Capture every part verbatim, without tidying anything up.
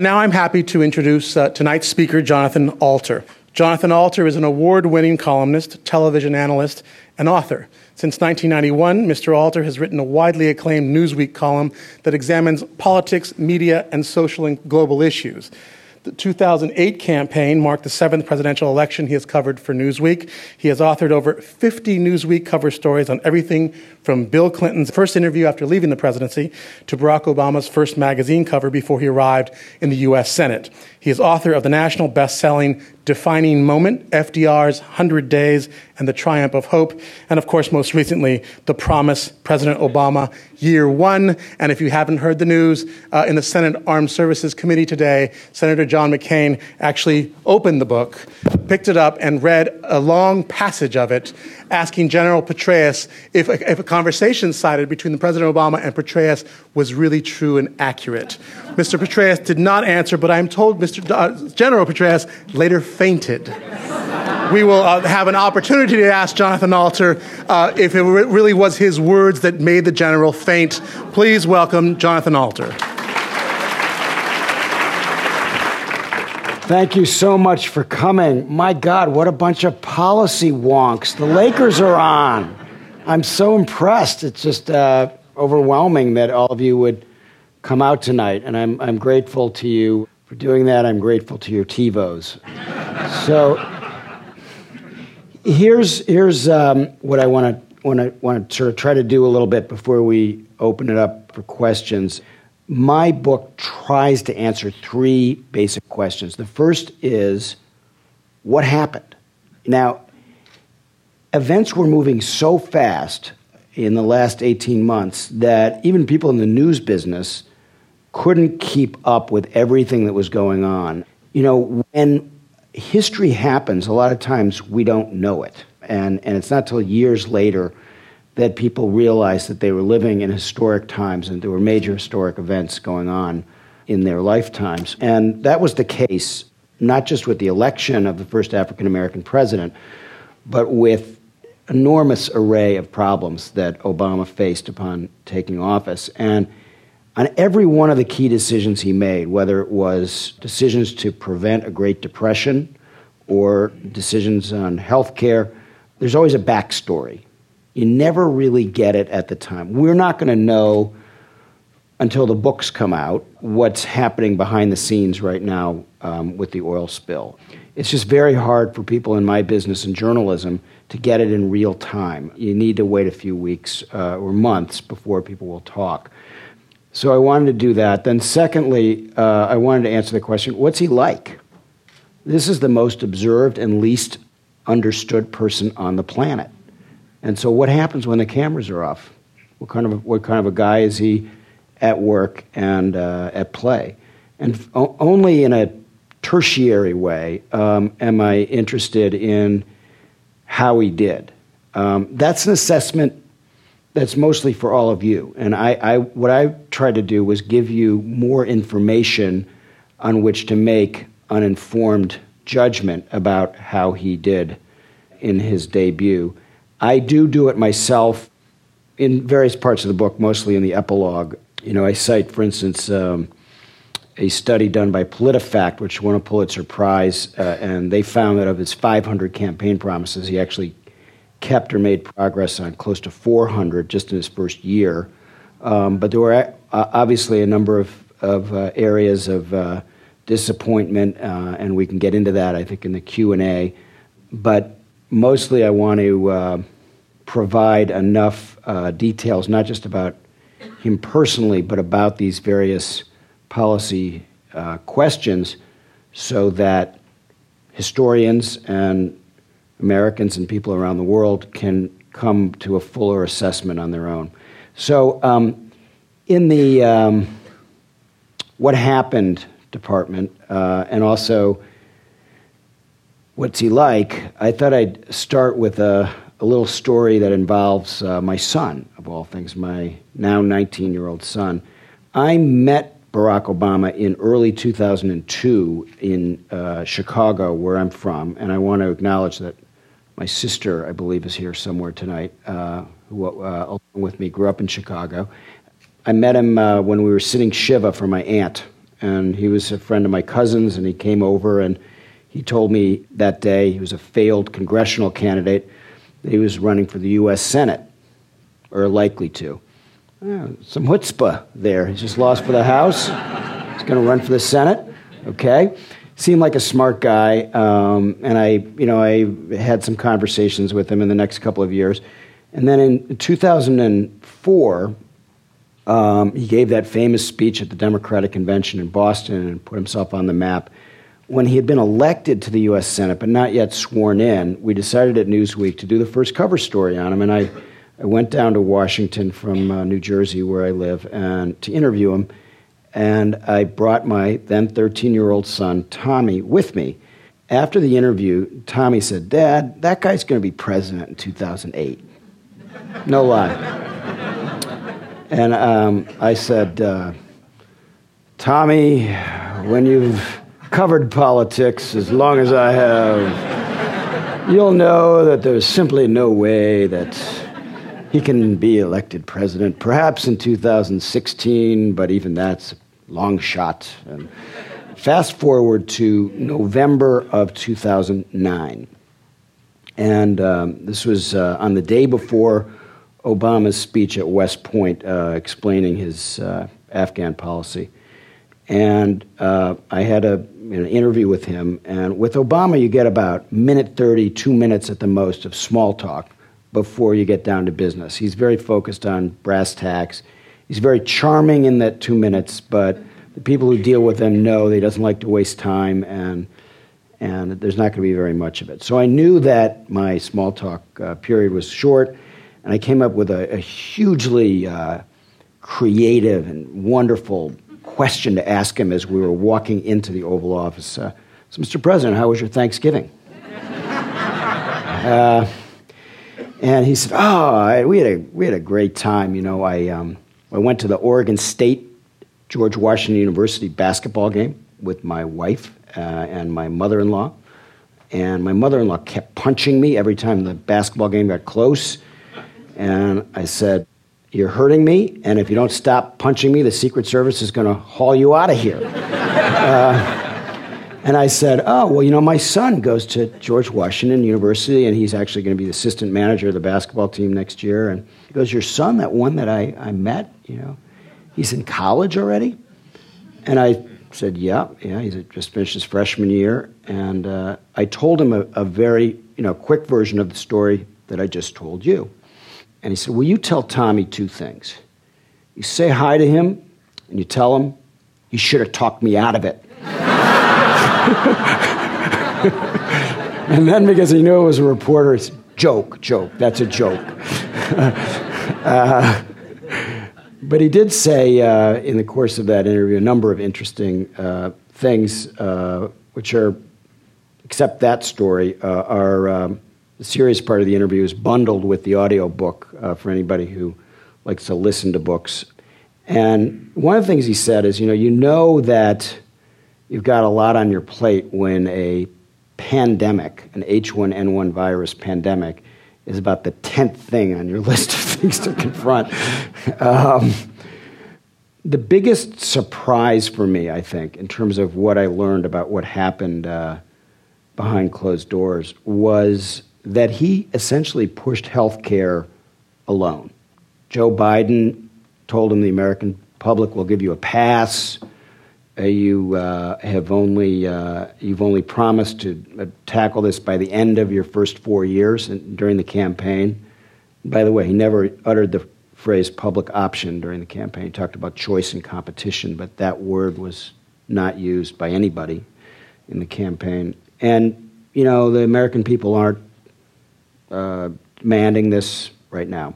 Now I'm happy to introduce uh, tonight's speaker, Jonathan Alter. Jonathan Alter is an award-winning columnist, television analyst, and author. Since nineteen ninety-one, Mister Alter has written a widely acclaimed Newsweek column that examines politics, media, and social and global issues. The two thousand eight campaign marked the seventh presidential election he has covered for Newsweek. He has authored over fifty Newsweek cover stories on everything from Bill Clinton's first interview after leaving the presidency to Barack Obama's first magazine cover before he arrived in the U S Senate. He is author of the national best-selling Defining Moment, F D R's Hundred Days and the Triumph of Hope, and of course, most recently, The Promise: President Obama, Year One. And if you haven't heard the news, uh, in the Senate Armed Services Committee today, Senator John McCain actually opened the book, picked it up, and read a long passage of it, asking General Petraeus if a, if a conversation cited between the President Obama and Petraeus was really true and accurate. Mister Petraeus did not answer, but I'm told Mister Uh, General Petraeus later fainted. We will uh, have an opportunity to ask Jonathan Alter uh, if it re- really was his words that made the general faint. Please welcome Jonathan Alter. Thank you so much for coming. My God, what a bunch of policy wonks. The Lakers are on. I'm so impressed. It's just uh, overwhelming that all of you would come out tonight, and I'm I'm grateful to you for doing that. I'm grateful to your TiVos. So here's here's um, what I want to want to want to try to do a little bit before we open it up for questions. My book tries to answer three basic questions. The first is, what happened? Now, events were moving so fast in the last eighteen months that even people in the news business couldn't keep up with everything that was going on. You know, when history happens, a lot of times we don't know it. And, and it's not till years later that people realized that they were living in historic times and there were major historic events going on in their lifetimes. And that was the case, not just with the election of the first African-American president, but with enormous array of problems that Obama faced upon taking office. And on every one of the key decisions he made, whether it was decisions to prevent a Great Depression or decisions on health care, there's always a backstory. You never really get it at the time. We're not going to know until the books come out what's happening behind the scenes right now um, with the oil spill. It's just very hard for people in my business and journalism to get it in real time. You need to wait a few weeks uh, or months before people will talk. So I wanted to do that. Then secondly, uh, I wanted to answer the question, what's he like? This is the most observed and least understood person on the planet. And so what happens when the cameras are off? What kind of a, what kind of a guy is he at work and uh, at play? And f- only in a tertiary way um, am I interested in how he did. Um, that's an assessment that's mostly for all of you. And I, I what I tried to do was give you more information on which to make an informed judgment about how he did in his debut. I do do it myself in various parts of the book, mostly in the epilogue. You know, I cite, for instance, um, a study done by PolitiFact, which won a Pulitzer Prize, uh, and they found that of his five hundred campaign promises, he actually kept or made progress on close to four hundred just in his first year. Um, but there were uh, obviously a number of, of uh, areas of uh, disappointment, uh, and we can get into that, I think, in the Q and A. But mostly I want to... Uh, provide enough uh, details, not just about him personally, but about these various policy uh, questions so that historians and Americans and people around the world can come to a fuller assessment on their own. So um, in the um, what happened department, uh, and also what's he like, I thought I'd start with a a little story that involves uh, my son, of all things, my now nineteen-year-old son. I met Barack Obama in early two thousand two in uh, Chicago, where I'm from, and I want to acknowledge that my sister, I believe, is here somewhere tonight, uh, who uh, along with me grew up in Chicago. I met him uh, when we were sitting Shiva for my aunt, and he was a friend of my cousin's, and he came over and he told me that day, he was a failed congressional candidate, that he was running for the U S Senate, or likely to. Oh, some chutzpah there. He's just lost for the House. He's going to run for the Senate. Okay. Seemed like a smart guy, um, and I, you know, I had some conversations with him in the next couple of years. And then in two thousand four, um, he gave that famous speech at the Democratic Convention in Boston and put himself on the map. When he had been elected to the U S Senate but not yet sworn in, we decided at Newsweek to do the first cover story on him, and I, I went down to Washington from uh, New Jersey, where I live, and to interview him. And I brought my then thirteen-year-old son, Tommy, with me. After the interview, Tommy said, "Dad, that guy's going to be president in two thousand eight. No lie. And um, I said, uh, "Tommy, when you've covered politics as long as I have, you'll know that there's simply no way that he can be elected president, perhaps in two thousand sixteen, but even that's a long shot." And fast forward to November of two thousand nine. And um, this was uh, on the day before Obama's speech at West Point uh, explaining his uh, Afghan policy. And uh, I had a, you know, interview with him. And with Obama, you get about minute thirty, two minutes at the most of small talk before you get down to business. He's very focused on brass tacks. He's very charming in that two minutes, but the people who deal with him know that he doesn't like to waste time, and and there's not going to be very much of it. So I knew that my small talk uh, period was short, and I came up with a, a hugely uh, creative and wonderful question to ask him as we were walking into the Oval Office. Uh, so, "Mister President, how was your Thanksgiving?" uh, And he said, "Oh, I, we had a we had a great time. You know, I um, I went to the Oregon State George Washington University basketball game with my wife uh, and my mother-in-law, and my mother-in-law kept punching me every time the basketball game got close. And I said, 'You're hurting me, and if you don't stop punching me, the Secret Service is going to haul you out of here.'" uh, And I said, "Oh, well, you know, my son goes to George Washington University, and he's actually going to be the assistant manager of the basketball team next year." And he goes, "Your son, that one that I, I met, you know, he's in college already?" And I said, yeah, yeah, he's just finished his freshman year. And uh, I told him a, a very, you know, quick version of the story that I just told you. And he said, "Well, you tell Tommy two things. You say hi to him, and you tell him, he should have talked me out of it." And then, because he knew it was a reporter, he said, "Joke, joke, that's a joke." uh, but he did say, uh, in the course of that interview, a number of interesting uh, things, uh, which are, except that story, uh, are um, the serious part of the interview is bundled with the audio book uh, for anybody who likes to listen to books. And one of the things he said is, you know, you know that you've got a lot on your plate when a pandemic, an H one N one virus pandemic, is about the tenth thing on your list of things to confront. Um, the biggest surprise for me, I think, in terms of what I learned about what happened uh, behind closed doors, was that he essentially pushed healthcare alone. Joe Biden told him the American public will give you a pass. Uh, you uh, have only uh, you've only promised to uh, tackle this by the end of your first four years and during the campaign. By the way, he never uttered the phrase "public option" during the campaign. He talked about choice and competition, but that word was not used by anybody in the campaign. And you know, the American people aren't uh, demanding this right now.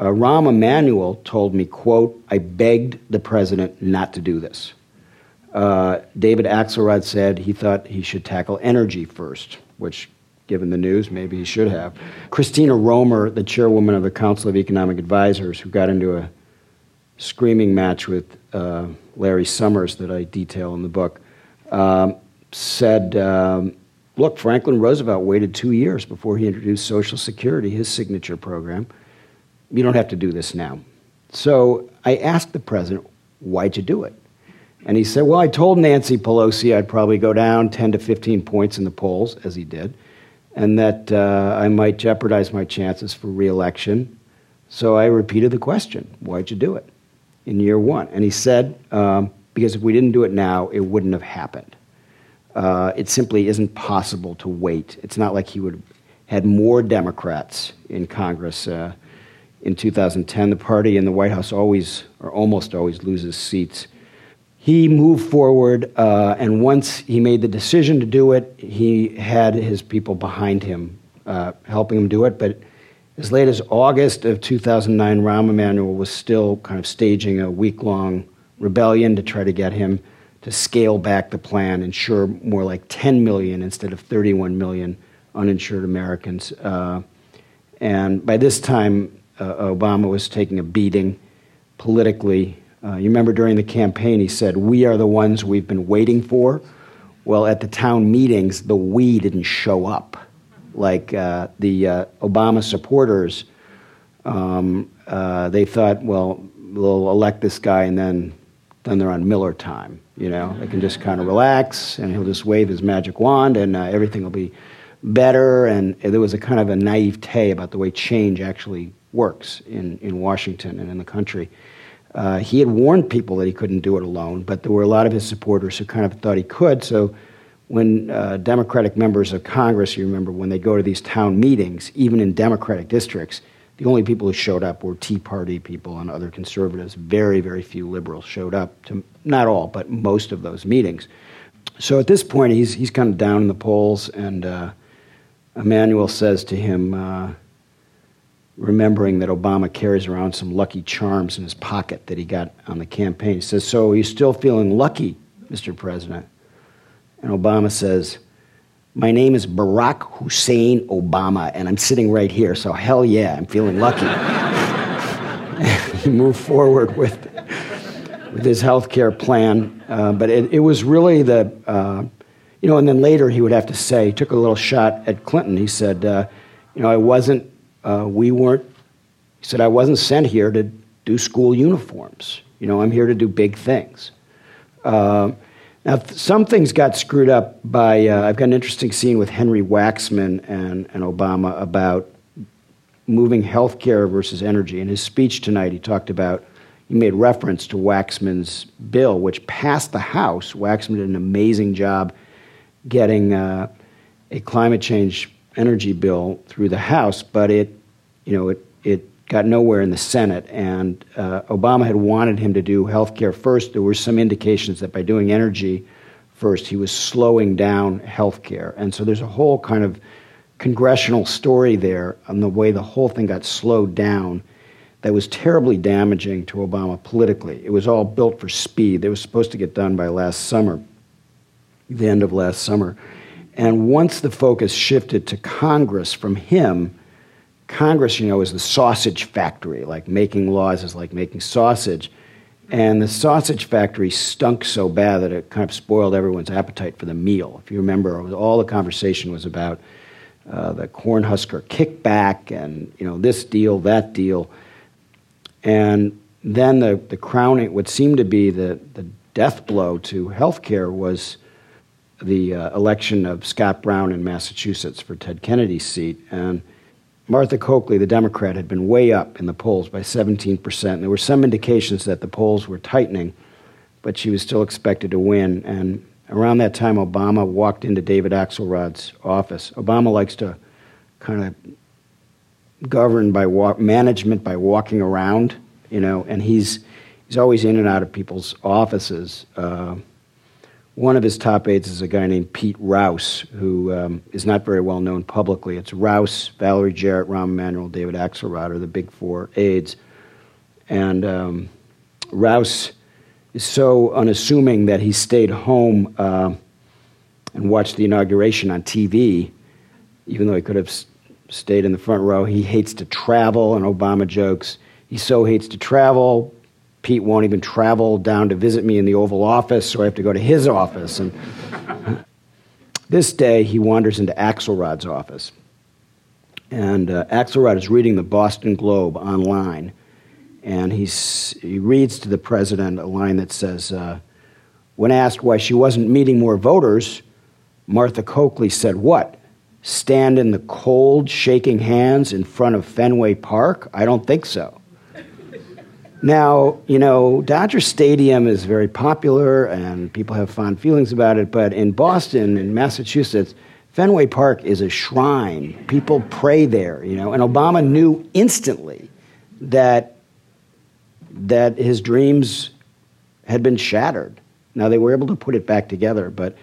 Uh, Rahm Emanuel told me, quote, "I begged the president not to do this." Uh, David Axelrod said he thought he should tackle energy first, which, given the news, maybe he should have. Christina Romer, the chairwoman of the Council of Economic Advisors, who got into a screaming match with uh, Larry Summers that I detail in the book, um, said, um, look, Franklin Roosevelt waited two years before he introduced Social Security, his signature program. You don't have to do this now. So I asked the president, why'd you do it? And he said, well, I told Nancy Pelosi I'd probably go down ten to fifteen points in the polls, as he did, and that uh, I might jeopardize my chances for re-election. So I repeated the question, why'd you do it in year one? And he said, um, because if we didn't do it now, it wouldn't have happened. Uh, it simply isn't possible to wait. It's not like he would have had more Democrats in Congress. Uh, in two thousand ten, the party in the White House always, or almost always, loses seats. He moved forward, uh, and once he made the decision to do it, he had his people behind him, uh, helping him do it. But as late as August of two thousand nine, Rahm Emanuel was still kind of staging a week-long rebellion to try to get him to scale back the plan, insure more like ten million instead of thirty-one million uninsured Americans. Uh, and by this time, uh, Obama was taking a beating politically. Uh, you remember during the campaign he said, we are the ones we've been waiting for. Well, at the town meetings, the we didn't show up. Like uh, the uh, Obama supporters, um, uh, they thought, well, they'll elect this guy and then, then they're on Miller time. You know, they can just kind of relax and he'll just wave his magic wand and uh, everything will be better. And there was a kind of a naivete about the way change actually works in, in Washington and in the country. Uh, he had warned people that he couldn't do it alone, but there were a lot of his supporters who kind of thought he could. So when uh, Democratic members of Congress, you remember, when they go to these town meetings, even in Democratic districts, the only people who showed up were Tea Party people and other conservatives. Very, very few liberals showed up to, not all, but most of those meetings. So at this point, he's he's kind of down in the polls, and uh, Emanuel says to him, uh, remembering that Obama carries around some lucky charms in his pocket that he got on the campaign. He says, so are you still feeling lucky, Mister President? And Obama says, my name is Barack Hussein Obama, and I'm sitting right here, so hell yeah, I'm feeling lucky. He moved forward with, with his health care plan, uh, but it, it was really the, uh, you know, and then later he would have to say, he took a little shot at Clinton. He said, uh, you know, I wasn't, Uh, we weren't, he said, I wasn't sent here to do school uniforms. You know, I'm here to do big things. Uh, now, th- some things got screwed up by, uh, I've got an interesting scene with Henry Waxman and, and Obama about moving health care versus energy. In his speech tonight, he talked about, he made reference to Waxman's bill, which passed the House. Waxman did an amazing job getting uh, a climate change energy bill through the House, but it, you know, it it got nowhere in the Senate. And uh, Obama had wanted him to do health care first. There were some indications that by doing energy first, he was slowing down health care. And so there's a whole kind of congressional story there on the way the whole thing got slowed down that was terribly damaging to Obama politically. It was all built for speed. It was supposed to get done by last summer, the end of last summer. And once the focus shifted to Congress from him, Congress, you know, is the sausage factory. Like making laws is like making sausage. And the sausage factory stunk so bad that it kind of spoiled everyone's appetite for the meal. If you remember, it was, all the conversation was about uh, the Cornhusker kickback and, you know, this deal, that deal. And then the, the crowning, what seemed to be the, the death blow to health care was the uh, election of Scott Brown in Massachusetts for Ted Kennedy's seat. And Martha Coakley, the Democrat, had been way up in the polls by seventeen percent. And there were some indications that the polls were tightening, but she was still expected to win. And around that time, Obama walked into David Axelrod's office. Obama likes to kind of govern by walk, management by walking around, you know, and he's he's always in and out of people's offices. Uh, One of his top aides is a guy named Pete Rouse, who um, is not very well known publicly. It's Rouse, Valerie Jarrett, Rahm Emanuel, David Axelrod are the big four aides. And um, Rouse is so unassuming that he stayed home uh, and watched the inauguration on T V, even though he could have s- stayed in the front row. He hates to travel, and Obama jokes, he so hates to travel, Pete won't even travel down to visit me in the Oval Office, so I have to go to his office. And this day, he wanders into Axelrod's office. And uh, Axelrod is reading the Boston Globe online. And he's, he reads to the president a line that says, uh, When asked why she wasn't meeting more voters, Martha Coakley said, "What? Stand in the cold, shaking hands in front of Fenway Park? I don't think so." Now, you know, Dodger Stadium is very popular and people have fond feelings about it, but in Boston, in Massachusetts, Fenway Park is a shrine. People pray there, you know, and Obama knew instantly that that his dreams had been shattered. Now, they were able to put it back together, but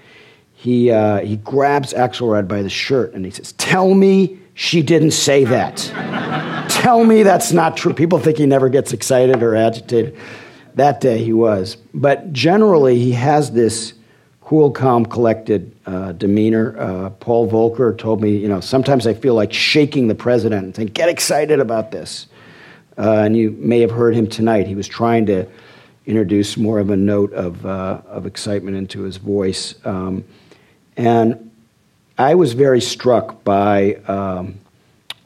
he uh, he grabs Axelrod by the shirt and he says, "Tell me she didn't say that. Tell me that's not true." People think he never gets excited or agitated. That day he was. But generally, he has this cool, calm, collected uh, demeanor. Uh, Paul Volcker told me, you know, sometimes I feel like shaking the president and saying, "Get excited about this." Uh, and you may have heard him tonight. He was trying to introduce more of a note of uh, of excitement into his voice. Um, and I was very struck by um,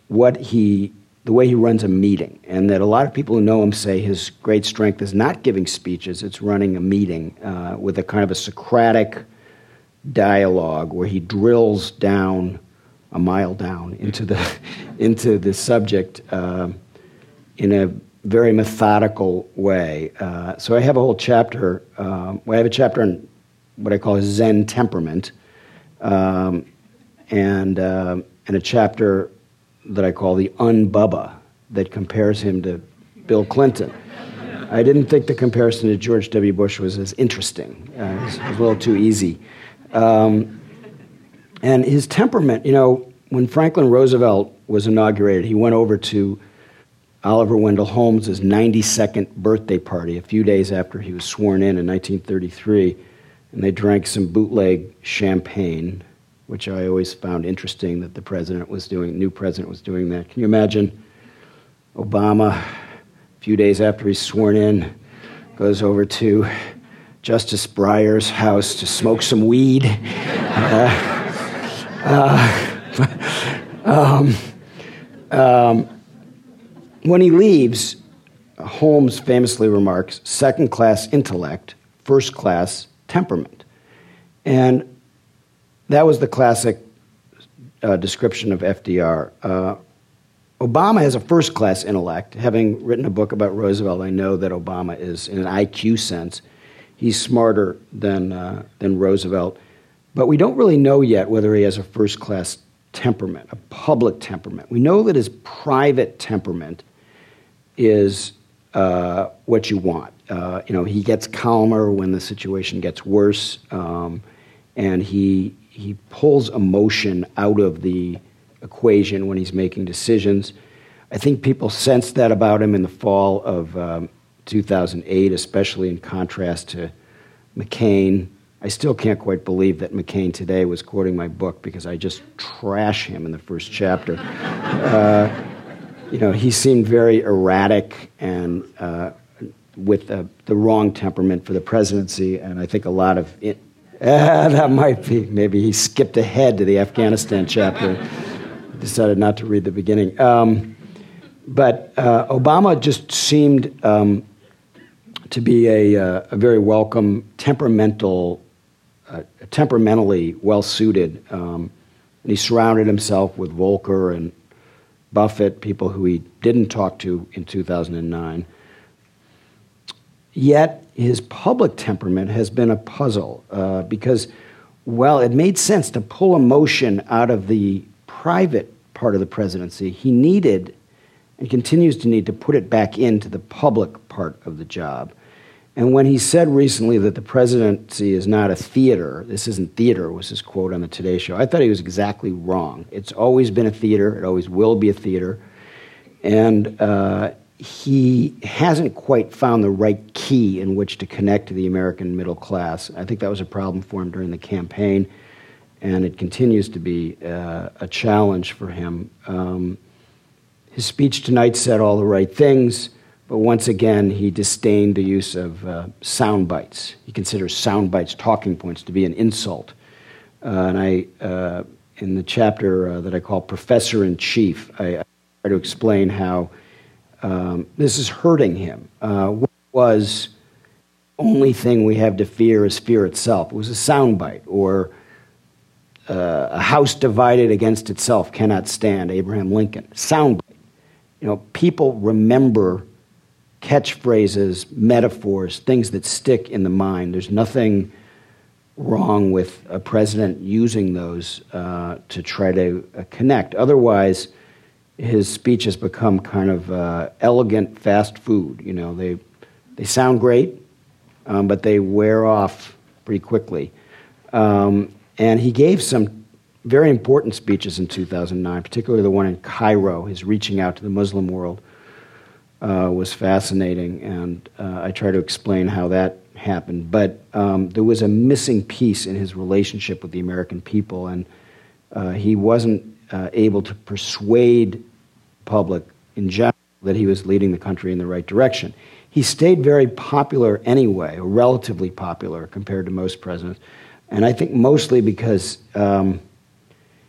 what he, the way he runs a meeting, and that a lot of people who know him say his great strength is not giving speeches, it's running a meeting uh, with a kind of a Socratic dialogue where he drills down, a mile down, into the, into the subject uh, in a very methodical way. Uh, so I have a whole chapter, um, well, I have a chapter on what I call Zen temperament, um, and uh, and a chapter that I call the un-Bubba that compares him to Bill Clinton. I didn't think the comparison to George W. Bush was as interesting. Uh, it, was, it was a little too easy. Um, and his temperament, you know, when Franklin Roosevelt was inaugurated, he went over to Oliver Wendell Holmes' ninety-second birthday party a few days after he was sworn in in nineteen thirty-three, and they drank some bootleg champagne, which I always found interesting that the president was doing, new president was doing that. Can you imagine Obama, a few days after he's sworn in, goes over to Justice Breyer's house to smoke some weed? uh, uh, um, um, When he leaves, Holmes famously remarks, "Second-class intellect, first-class temperament." And that was the classic uh, description of F D R. Uh, Obama has a first-class intellect. Having written a book about Roosevelt, I know that Obama is, in an I Q sense, he's smarter than uh, than Roosevelt. But we don't really know yet whether he has a first-class temperament, a public temperament. We know that his private temperament is uh, what you want. Uh, you know, he gets calmer when the situation gets worse, um, and he he pulls emotion out of the equation when he's making decisions. I think people sensed that about him in the fall of um, two thousand eight, especially in contrast to McCain. I still can't quite believe that McCain today was quoting my book because I just trash him in the first chapter. uh, You know, he seemed very erratic and uh, with uh, the wrong temperament for the presidency, and I think a lot of it, uh, that might be, maybe he skipped ahead to the Afghanistan chapter, decided not to read the beginning. Um, but uh, Obama just seemed um, to be a, uh, a very welcome, temperamental, uh, temperamentally well-suited, um, and he surrounded himself with Volcker and Buffett, people who he didn't talk to in two thousand nine. Yet his public temperament has been a puzzle uh, because, well, it made sense to pull emotion out of the private part of the presidency. He needed and continues to need to put it back into the public part of the job. And when he said recently that the presidency is not a theater, "This isn't theater," was his quote on the Today Show, I thought he was exactly wrong. It's always been a theater. It always will be a theater. And uh, he hasn't quite found the right key in which to connect to the American middle class. I think that was a problem for him during the campaign, and it continues to be uh, a challenge for him. Um, his speech tonight said all the right things. But once again, he disdained the use of uh, sound bites. He considers sound bites, talking points, to be an insult. Uh, and I, uh, in the chapter uh, that I call Professor in Chief, I, I try to explain how um, this is hurting him. Uh, what was only thing we have to fear is fear itself. It was a soundbite, or uh, a house divided against itself cannot stand, Abraham Lincoln. Soundbite. You know, people remember catchphrases, metaphors, things that stick in the mind. There's nothing wrong with a president using those uh, to try to uh, connect. Otherwise, his speech has become kind of uh, elegant fast food. You know, they they sound great, um, but they wear off pretty quickly. Um, and he gave some very important speeches in two thousand nine, particularly the one in Cairo. His reaching out to the Muslim world uh, was fascinating, and uh, I try to explain how that happened. But um, there was a missing piece in his relationship with the American people, and uh, he wasn't uh, able to persuade public in general that he was leading the country in the right direction. He stayed very popular anyway, or relatively popular compared to most presidents, and I think mostly because um,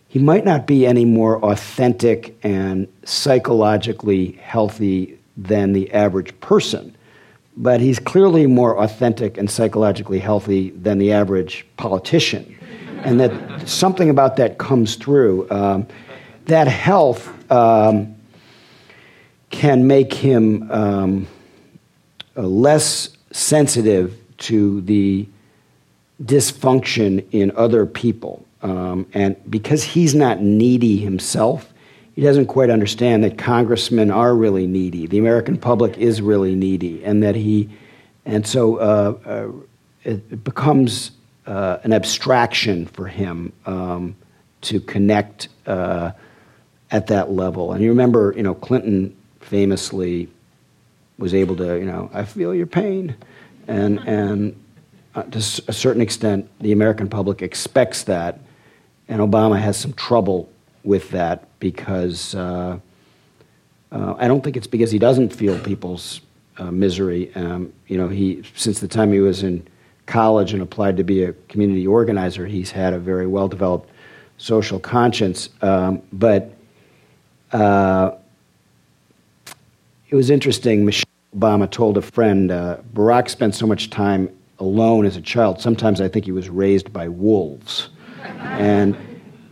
he might not be any more authentic and psychologically healthy than the average person, but he's clearly more authentic and psychologically healthy than the average politician. And that something about that comes through. Um, that health um, can make him um, less sensitive to the dysfunction in other people. Um, and because he's not needy himself, he doesn't quite understand that congressmen are really needy, the American public is really needy, and that he, and so uh, uh, it, it becomes uh, an abstraction for him um, to connect uh, at that level. And you remember, you know, Clinton famously was able to, you know, I feel your pain, and and uh, to s- a certain extent, the American public expects that, and Obama has some trouble with that, because uh, uh, I don't think it's because he doesn't feel people's uh, misery. Um, you know, he since the time he was in college and applied to be a community organizer, he's had a very well-developed social conscience. Um, but uh, it was interesting. Michelle Obama told a friend, uh, Barack spent so much time alone as a child, sometimes I think he was raised by wolves. And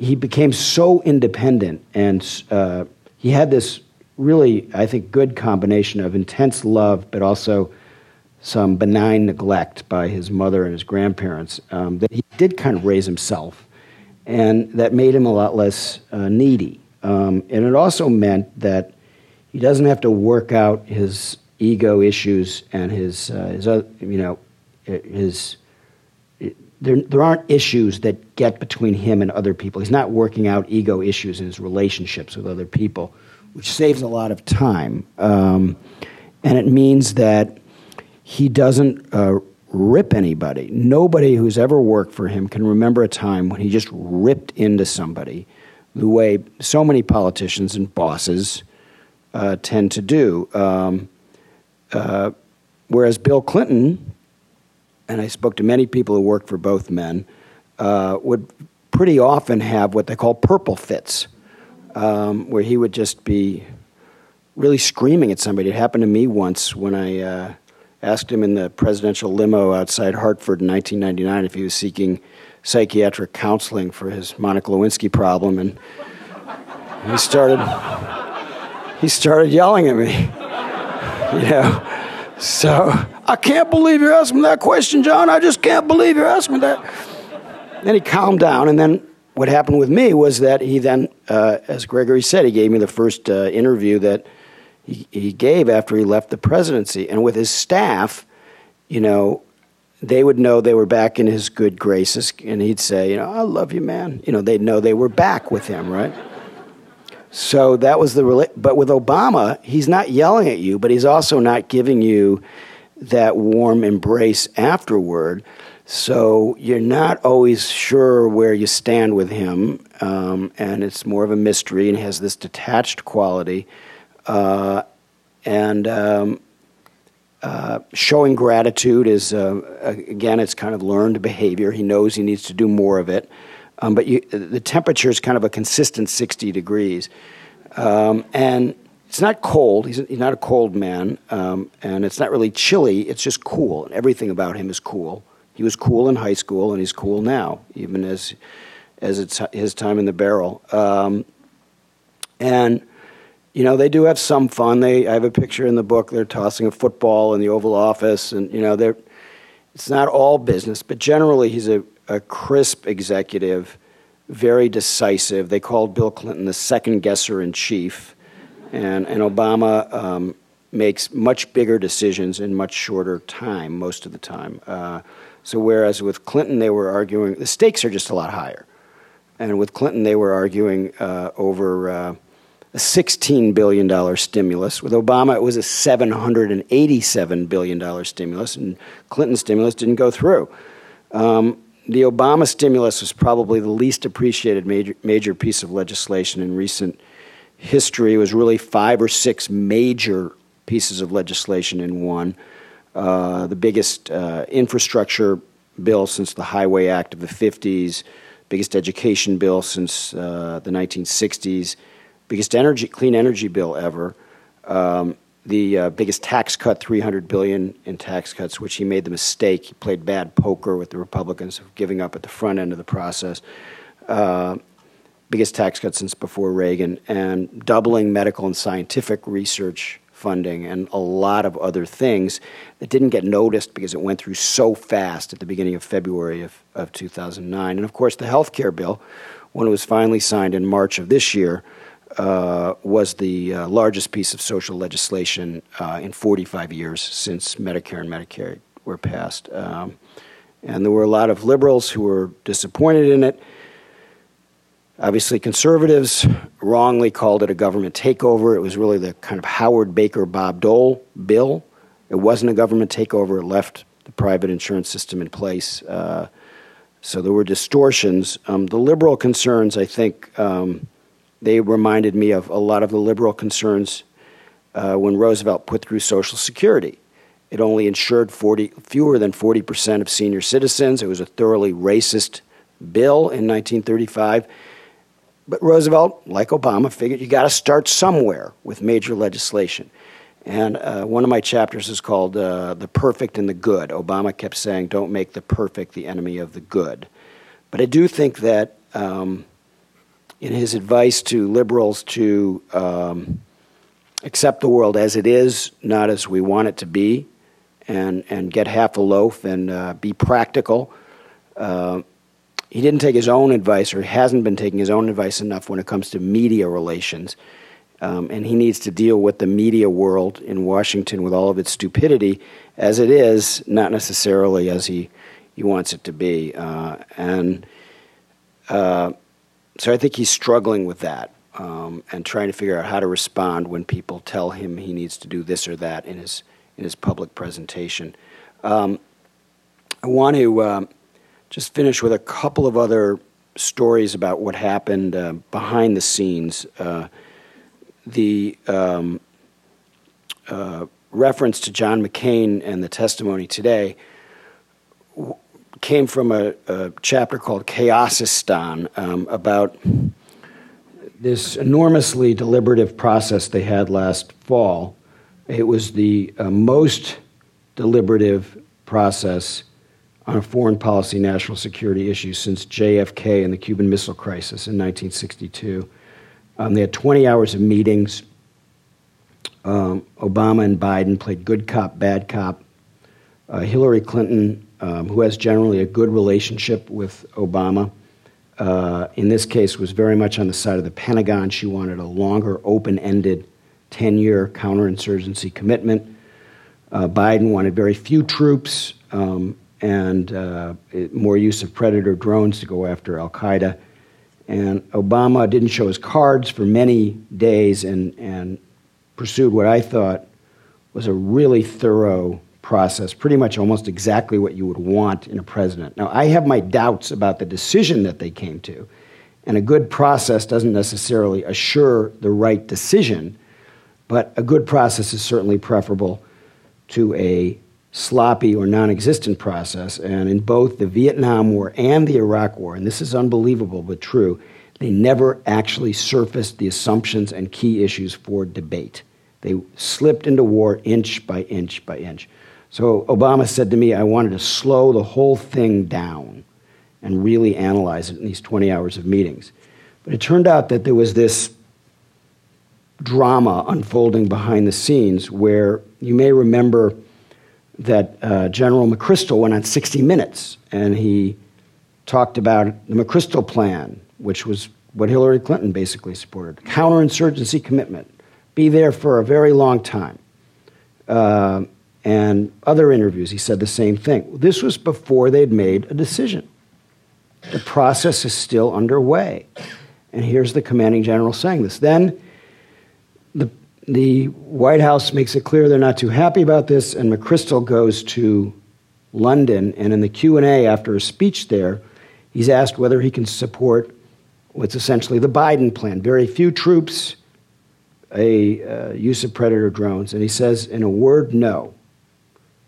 he became so independent, and uh, he had this really, I think, good combination of intense love, but also some benign neglect by his mother and his grandparents, um, that he did kind of raise himself, and that made him a lot less uh, needy. Um, and it also meant that he doesn't have to work out his ego issues and his, uh, his uh, you know, his... There, there aren't issues that get between him and other people. He's not working out ego issues in his relationships with other people, which saves a lot of time. Um, and it means that he doesn't uh, rip anybody. Nobody who's ever worked for him can remember a time when he just ripped into somebody the way so many politicians and bosses uh, tend to do. Um, uh, whereas Bill Clinton... and I spoke to many people who worked for both men, uh, would pretty often have what they call purple fits, um, where he would just be really screaming at somebody. It happened to me once when I uh, asked him in the presidential limo outside Hartford in nineteen ninety-nine if he was seeking psychiatric counseling for his Monica Lewinsky problem, and he started he started yelling at me, you know. So, I can't believe you're asking me that question, John. I just can't believe you're asking me that. Then he calmed down, and then what happened with me was that he then, uh, as Gregory said, he gave me the first uh, interview that he, he gave after he left the presidency. And with his staff, you know, they would know they were back in his good graces, and he'd say, you know, I love you, man. You know, they'd know they were back with him, right? So that was the rela- but with Obama, he's not yelling at you, but he's also not giving you that warm embrace afterward. So you're not always sure where you stand with him, um, and it's more of a mystery, and he has this detached quality, uh, and um, uh, showing gratitude is uh, again, it's kind of learned behavior. He knows he needs to do more of it. Um, but you, the temperature is kind of a consistent sixty degrees. Um, and It's not cold. He's, a, he's not a cold man, um, and it's not really chilly. It's just cool, and everything about him is cool. He was cool in high school, and he's cool now, even as as it's his time in the barrel. Um, and, you know, they do have some fun. They I have a picture in the book. They're tossing a football in the Oval Office, and, you know, they're it's not all business, but generally he's a, a crisp executive, very decisive. They called Bill Clinton the second guesser in chief. And and Obama um, makes much bigger decisions in much shorter time most of the time. Uh, so whereas with Clinton they were arguing, the stakes are just a lot higher. And with Clinton they were arguing uh, over uh, a sixteen billion dollars stimulus. With Obama it was a seven hundred eighty-seven billion dollars stimulus, and Clinton's stimulus didn't go through. Um, the Obama stimulus was probably the least appreciated major, major piece of legislation in recent history. Was really five or six major pieces of legislation in one. Uh, the biggest uh, infrastructure bill since the Highway Act of the fifties, biggest education bill since uh, the nineteen sixties, biggest energy, clean energy bill ever, um, the uh, biggest tax cut, three hundred billion dollars in tax cuts, which he made the mistake. He played bad poker with the Republicans of giving up at the front end of the process. Uh, biggest tax cut since before Reagan, and doubling medical and scientific research funding and a lot of other things that didn't get noticed because it went through so fast at the beginning of February of, of two thousand nine. And, of course, the health care bill, when it was finally signed in March of this year, uh, was the uh, largest piece of social legislation uh, in forty-five years since Medicare and Medicaid were passed. Um, and there were a lot of liberals who were disappointed in it. Obviously, conservatives wrongly called it a government takeover. It was really the kind of Howard Baker, Bob Dole bill. It wasn't a government takeover. It left the private insurance system in place. Uh, so there were distortions. Um, the liberal concerns, I think, um, they reminded me of a lot of the liberal concerns uh, when Roosevelt put through Social Security. It only insured forty, fewer than forty percent of senior citizens. It was a thoroughly racist bill in nineteen thirty-five. But Roosevelt, like Obama, figured you got to start somewhere with major legislation. And uh, one of my chapters is called uh, The Perfect and the Good. Obama kept saying, don't make the perfect the enemy of the good. But I do think that um, in his advice to liberals to um, accept the world as it is, not as we want it to be, and, and get half a loaf and uh, be practical, uh, he didn't take his own advice, or hasn't been taking his own advice enough when it comes to media relations. Um, and he needs to deal with the media world in Washington with all of its stupidity as it is, not necessarily as he, he wants it to be. Uh, and uh, so I think he's struggling with that um, and trying to figure out how to respond when people tell him he needs to do this or that in his, in his public presentation. Um, I want to... Uh, Just finish with a couple of other stories about what happened uh, behind the scenes. Uh, the um, uh, reference to John McCain and the testimony today w- came from a, a chapter called Chaosistan um, about this enormously deliberative process they had last fall. It was the uh, most deliberative process on a foreign policy national security issue since J F K and the Cuban Missile Crisis in nineteen sixty-two. Um, they had twenty hours of meetings. Um, Obama and Biden played good cop, bad cop. Uh, Hillary Clinton, um, who has generally a good relationship with Obama, uh, in this case was very much on the side of the Pentagon. She wanted a longer, open-ended, ten-year counterinsurgency commitment. Uh, Biden wanted very few troops, um, and uh, it, more use of Predator drones to go after al-Qaeda. And Obama didn't show his cards for many days and, and pursued what I thought was a really thorough process, pretty much almost exactly what you would want in a president. Now, I have my doubts about the decision that they came to, and a good process doesn't necessarily assure the right decision, but a good process is certainly preferable to a sloppy or non-existent process. And in both the Vietnam War and the Iraq War, and this is unbelievable but true, They never actually surfaced the assumptions and key issues for debate. They slipped into war inch by inch by inch. So Obama said to me, I wanted to slow the whole thing down and really analyze it in these twenty hours of meetings. But it turned out that there was this drama unfolding behind the scenes where you may remember that uh, General McChrystal went on sixty minutes and he talked about the McChrystal plan, which was what Hillary Clinton basically supported, counterinsurgency commitment, be there for a very long time. Uh, and other interviews, he said the same thing. This was before they'd made a decision. The process is still underway. And here's the commanding general saying this. Then the the White House makes it clear they're not too happy about this, and McChrystal goes to London, and in the Q and A after a speech there, he's asked whether he can support what's essentially the Biden plan, very few troops, a uh, use of Predator drones. And he says, in a word, no.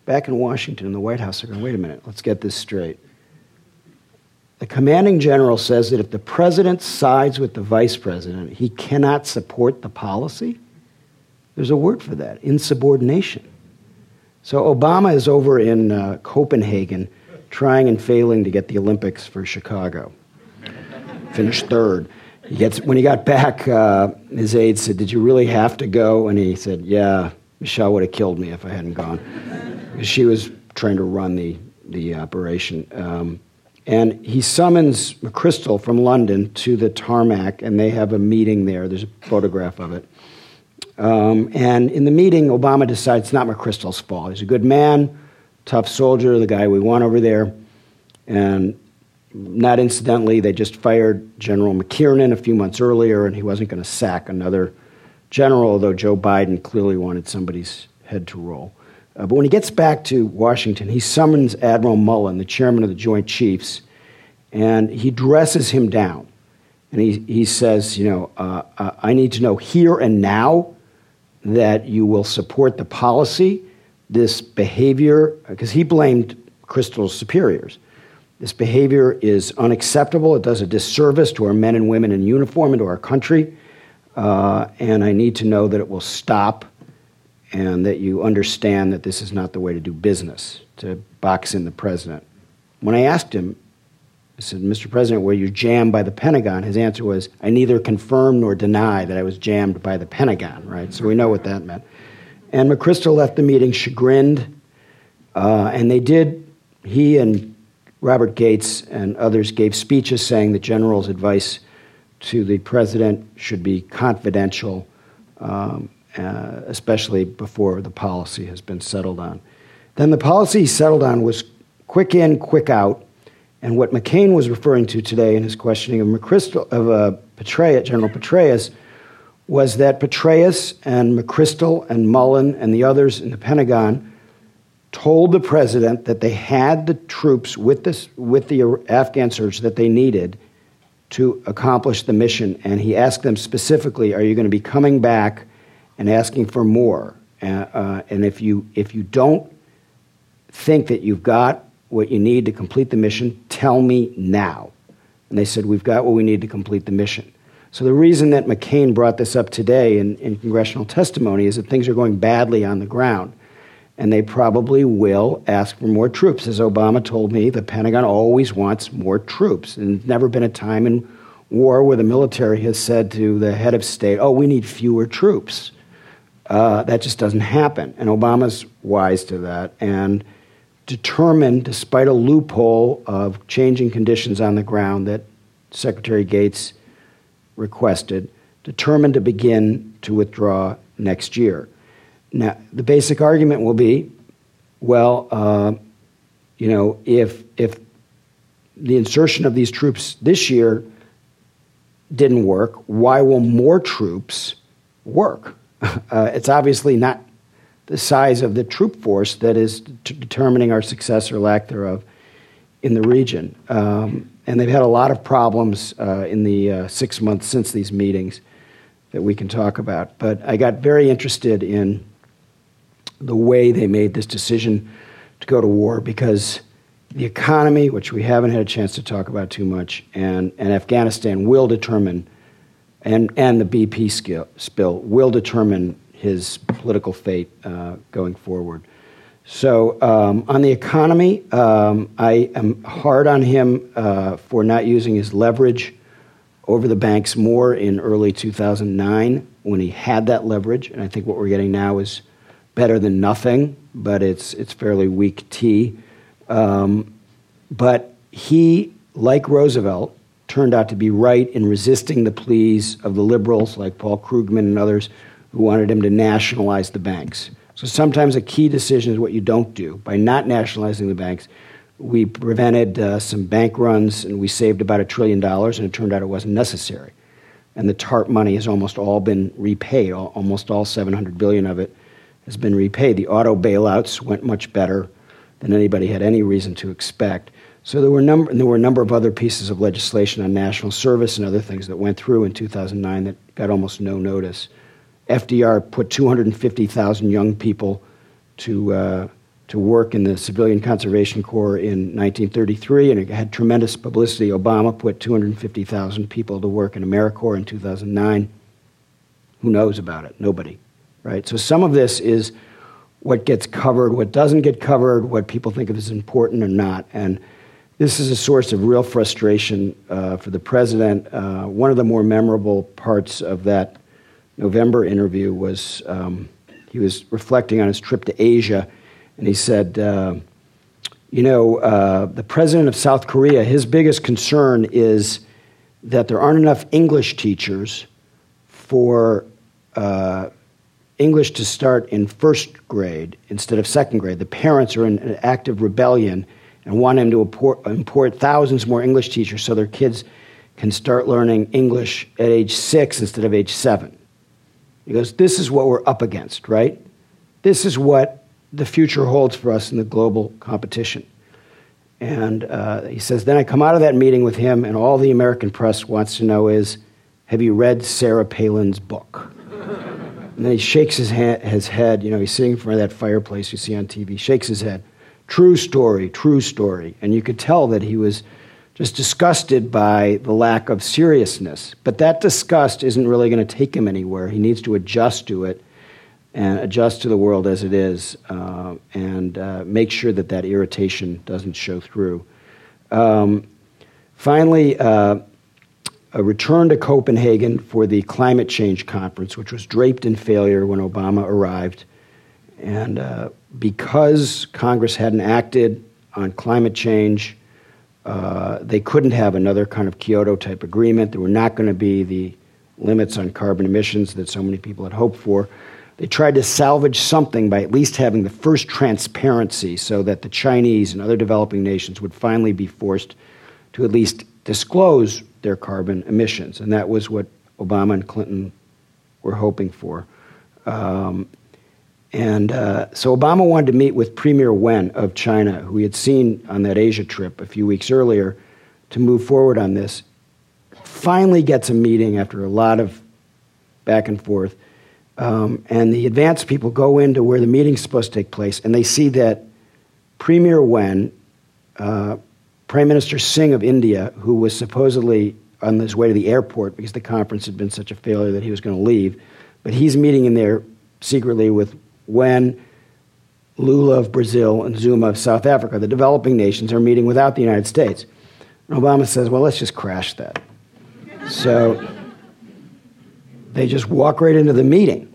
Back in Washington, in the White House, they're going, wait a minute, let's get this straight. The commanding general says that if the president sides with the vice president, he cannot support the policy. There's a word for that, insubordination. So Obama is over in uh, Copenhagen trying and failing to get the Olympics for Chicago. Finished third. He gets, when he got back, uh, his aide said, did you really have to go? And he said, yeah, Michelle would have killed me if I hadn't gone. She was trying to run the, the operation. Um, And he summons McChrystal from London to the tarmac, and they have a meeting there. There's a photograph of it. Um, and in the meeting, Obama decides it's not McChrystal's fault. He's a good man, tough soldier, the guy we want over there. And not incidentally, they just fired General McCain a few months earlier, and he wasn't going to sack another general, although Joe Biden clearly wanted somebody's head to roll. Uh, but when he gets back to Washington, he summons Admiral Mullen, the chairman of the Joint Chiefs, and he dresses him down. And he, he says, you know, uh, uh, I need to know here and now that you will support the policy, this behavior, because he blamed Crystal's superiors. This behavior is unacceptable. It does a disservice to our men and women in uniform and to our country. Uh, and I need to know that it will stop, and that you understand that this is not the way to do business, to box in the president. When I asked him, I said, Mister President, were you jammed by the Pentagon? His answer was, I neither confirm nor deny that I was jammed by the Pentagon, right? So we know what that meant. And McChrystal left the meeting chagrined, uh, and they did, he and Robert Gates and others gave speeches saying that general's advice to the president should be confidential, um, Uh, especially before the policy has been settled on. Then the policy settled on was quick in, quick out, and what McCain was referring to today in his questioning of McChrystal, of uh, Petraeus, General Petraeus, was that Petraeus and McChrystal and Mullen and the others in the Pentagon told the president that they had the troops with this with the Afghan surge that they needed to accomplish the mission, and he asked them specifically, "Are you going to be coming back and asking for more, uh, uh, and if you if you don't think that you've got what you need to complete the mission, tell me now." And they said, we've got what we need to complete the mission. So the reason that McCain brought this up today in, in congressional testimony is that things are going badly on the ground, and they probably will ask for more troops. As Obama told me, the Pentagon always wants more troops, and there's never been a time in war where the military has said to the head of state, oh, we need fewer troops. Uh, that just doesn't happen. And Obama's wise to that and determined, despite a loophole of changing conditions on the ground that Secretary Gates requested, determined to begin to withdraw next year. Now, the basic argument will be, well, uh, you know, if if the insertion of these troops this year didn't work, why will more troops work? Uh, it's obviously not the size of the troop force that is t- determining our success or lack thereof in the region. Um, and they've had a lot of problems uh, in the uh, six months since these meetings that we can talk about. But I got very interested in the way they made this decision to go to war because the economy, which we haven't had a chance to talk about too much, and, and Afghanistan will determine, and, and the B P skill, spill will determine his political fate uh, going forward. So um, on the economy, um, I am hard on him uh, for not using his leverage over the banks more in early two thousand nine when he had that leverage. And I think what we're getting now is better than nothing, but it's it's fairly weak tea. Um, but he, like Roosevelt, turned out to be right in resisting the pleas of the liberals like Paul Krugman and others who wanted him to nationalize the banks. So sometimes a key decision is what you don't do. By not nationalizing the banks, we prevented uh, some bank runs and we saved about a trillion dollars, and it turned out it wasn't necessary. And the TARP money has almost all been repaid. All, almost all seven hundred billion dollars of it has been repaid. The auto bailouts went much better than anybody had any reason to expect. So there were, number, there were a number of other pieces of legislation on national service and other things that went through in two thousand nine that got almost no notice. F D R put two hundred fifty thousand young people to uh, to work in the Civilian Conservation Corps in nineteen thirty-three, and it had tremendous publicity. Obama put two hundred fifty thousand people to work in AmeriCorps in two thousand nine. Who knows about it? Nobody, right? So some of this is what gets covered, what doesn't get covered, what people think of as important or not. And this is a source of real frustration uh, for the president. Uh, one of the more memorable parts of that November interview was um, he was reflecting on his trip to Asia, and he said, uh, you know, uh, the president of South Korea, his biggest concern is that there aren't enough English teachers for uh, English to start in first grade instead of second grade. The parents are in an active rebellion and want him to import, import thousands more English teachers so their kids can start learning English at age six instead of age seven. He goes, this is what we're up against, right? This is what the future holds for us in the global competition. And uh, he says, then I come out of that meeting with him, and all the American press wants to know is, have you read Sarah Palin's book? And then he shakes his, ha- his head. You know, he's sitting in front of that fireplace you see on T V, shakes his head. True story, true story. And you could tell that he was just disgusted by the lack of seriousness. But that disgust isn't really going to take him anywhere. He needs to adjust to it and adjust to the world as it is uh, and uh, make sure that that irritation doesn't show through. Um, finally, uh, a return to Copenhagen for the climate change conference, which was draped in failure when Obama arrived. And uh, because Congress hadn't acted on climate change, Uh, they couldn't have another kind of Kyoto-type agreement. There were not going to be the limits on carbon emissions that so many people had hoped for. They tried to salvage something by at least having the first transparency so that the Chinese and other developing nations would finally be forced to at least disclose their carbon emissions. And that was what Obama and Clinton were hoping for. Um, And uh, so Obama wanted to meet with Premier Wen of China, who he had seen on that Asia trip a few weeks earlier, to move forward on this. Finally gets a meeting after a lot of back and forth. Um, and the advance people go into where the meeting's supposed to take place, and they see that Premier Wen, uh, Prime Minister Singh of India, who was supposedly on his way to the airport because the conference had been such a failure that he was going to leave, but he's meeting in there secretly with Wen, Lula of Brazil, and Zuma of South Africa. The developing nations are meeting without the United States. And Obama says, well, let's just crash that. So they just walk right into the meeting.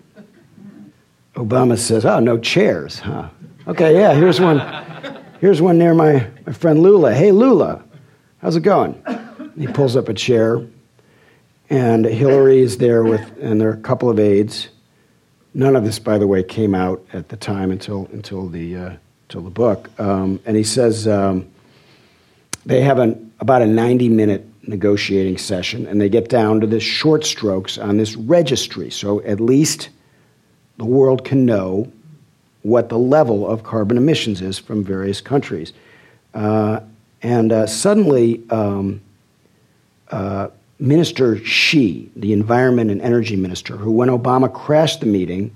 Obama says, oh, no chairs, huh? Okay, yeah, here's one Here's one near my, my friend Lula. Hey, Lula, how's it going? He pulls up a chair, and Hillary is there with, and there are a couple of aides. None of this, by the way, came out at the time until until the uh, until the book. Um, and he says um, they have an, about a ninety-minute negotiating session, and they get down to the short strokes on this registry. So at least the world can know what the level of carbon emissions is from various countries. Uh, and uh, suddenly, um, uh, Minister Xi, the environment and energy minister, who when Obama crashed the meeting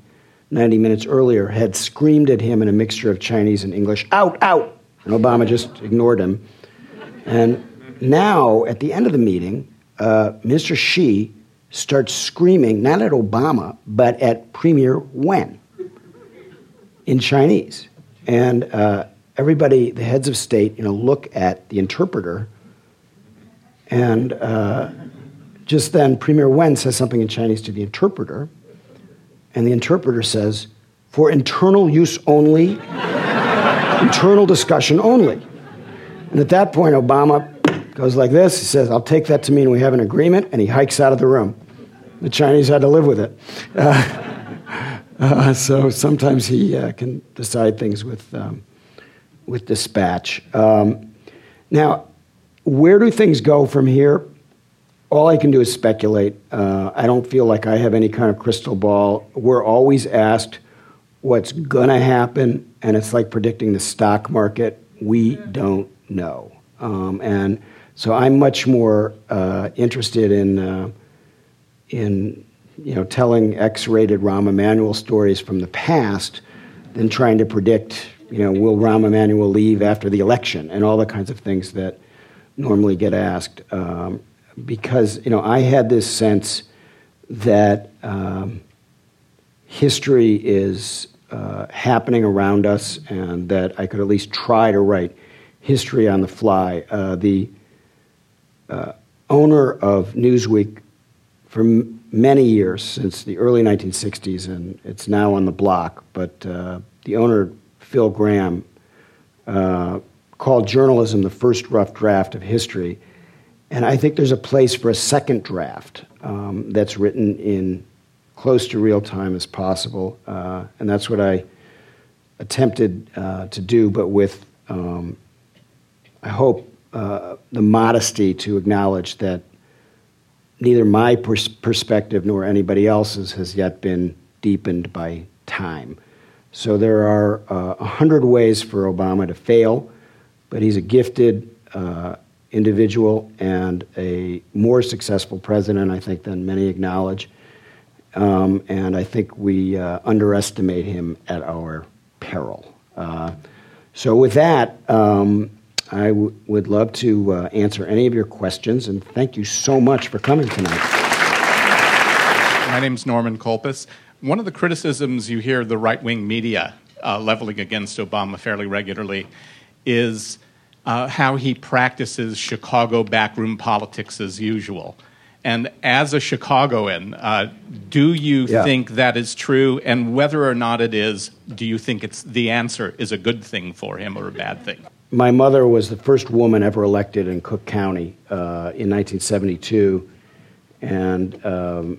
ninety minutes earlier, had screamed at him in a mixture of Chinese and English, out, out, And Obama just ignored him. And now, at the end of the meeting, uh, Mister Xi starts screaming, not at Obama, but at Premier Wen in Chinese. And uh, everybody, the heads of state, you know, look at the interpreter. And uh, just then, Premier Wen says something in Chinese to the interpreter. And the interpreter says, "For internal use only, internal discussion only." And at that point, Obama goes like this. He says, "I'll take that to mean we have an agreement," and he hikes out of the room. The Chinese had to live with it. Uh, uh, so sometimes he uh, can decide things with, um, with dispatch. Um, now, where do things go from here? All I can do is speculate. Uh, I don't feel like I have any kind of crystal ball. We're always asked what's going to happen, and it's like predicting the stock market. We don't know. Um, and so I'm much more uh, interested in, uh, in you know, telling X-rated Rahm Emanuel stories from the past than trying to predict, you know, will Rahm Emanuel leave after the election and all the kinds of things that normally get asked. Um, Because, you know, I had this sense that um, history is uh, happening around us and that I could at least try to write history on the fly. Uh, the uh, owner of Newsweek for m- many years, since the early nineteen sixties, and it's now on the block, but uh, the owner, Phil Graham, uh, called journalism the first rough draft of history. And I think there's a place for a second draft um, that's written in close to real time as possible. Uh, and that's what I attempted uh, to do, but with, um, I hope, uh, the modesty to acknowledge that neither my pers- perspective nor anybody else's has yet been deepened by time. So there are uh, a hundred ways for Obama to fail, but he's a gifted uh individual and a more successful president, I think, than many acknowledge. Um, and I think we uh, underestimate him at our peril. Uh, so with that, um, I w- would love to uh, answer any of your questions, and thank you so much for coming tonight. My name's Norman Kolpis. One of the criticisms you hear the right-wing media uh, leveling against Obama fairly regularly is Uh, how he practices Chicago backroom politics as usual. And as a Chicagoan, uh, do you yeah. think that is true? And whether or not it is, do you think it's the answer is a good thing for him or a bad thing? My mother was the first woman ever elected in Cook County uh, in nineteen seventy-two. And um,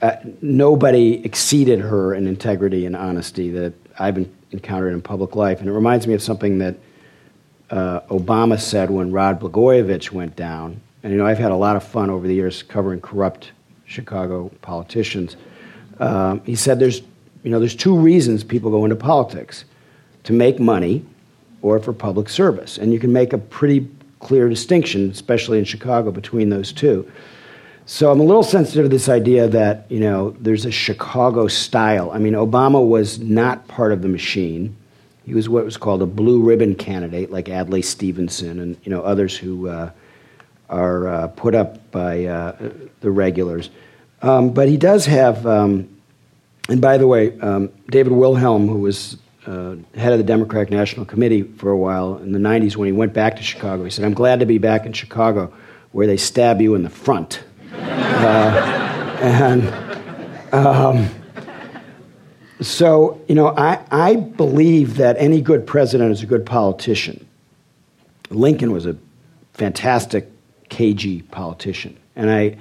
uh, nobody exceeded her in integrity and honesty that I've encountered in public life. And it reminds me of something that Uh, Obama said when Rod Blagojevich went down, and you know I've had a lot of fun over the years covering corrupt Chicago politicians. Um, he said, "There's, you know, there's two reasons people go into politics: to make money, or for public service." And you can make a pretty clear distinction, especially in Chicago, between those two. So I'm a little sensitive to this idea that you know there's a Chicago style. I mean, Obama was not part of the machine. He was what was called a blue ribbon candidate, like Adlai Stevenson and you know others who uh, are uh, put up by uh, the regulars. Um, but he does have, um, and by the way, um, David Wilhelm, who was uh, head of the Democratic National Committee for a while in the nineties, when he went back to Chicago, he said, "I'm glad to be back in Chicago, where they stab you in the front." uh, and. Um, So, you know, I, I believe that any good president is a good politician. Lincoln was a fantastic, cagey politician. And I,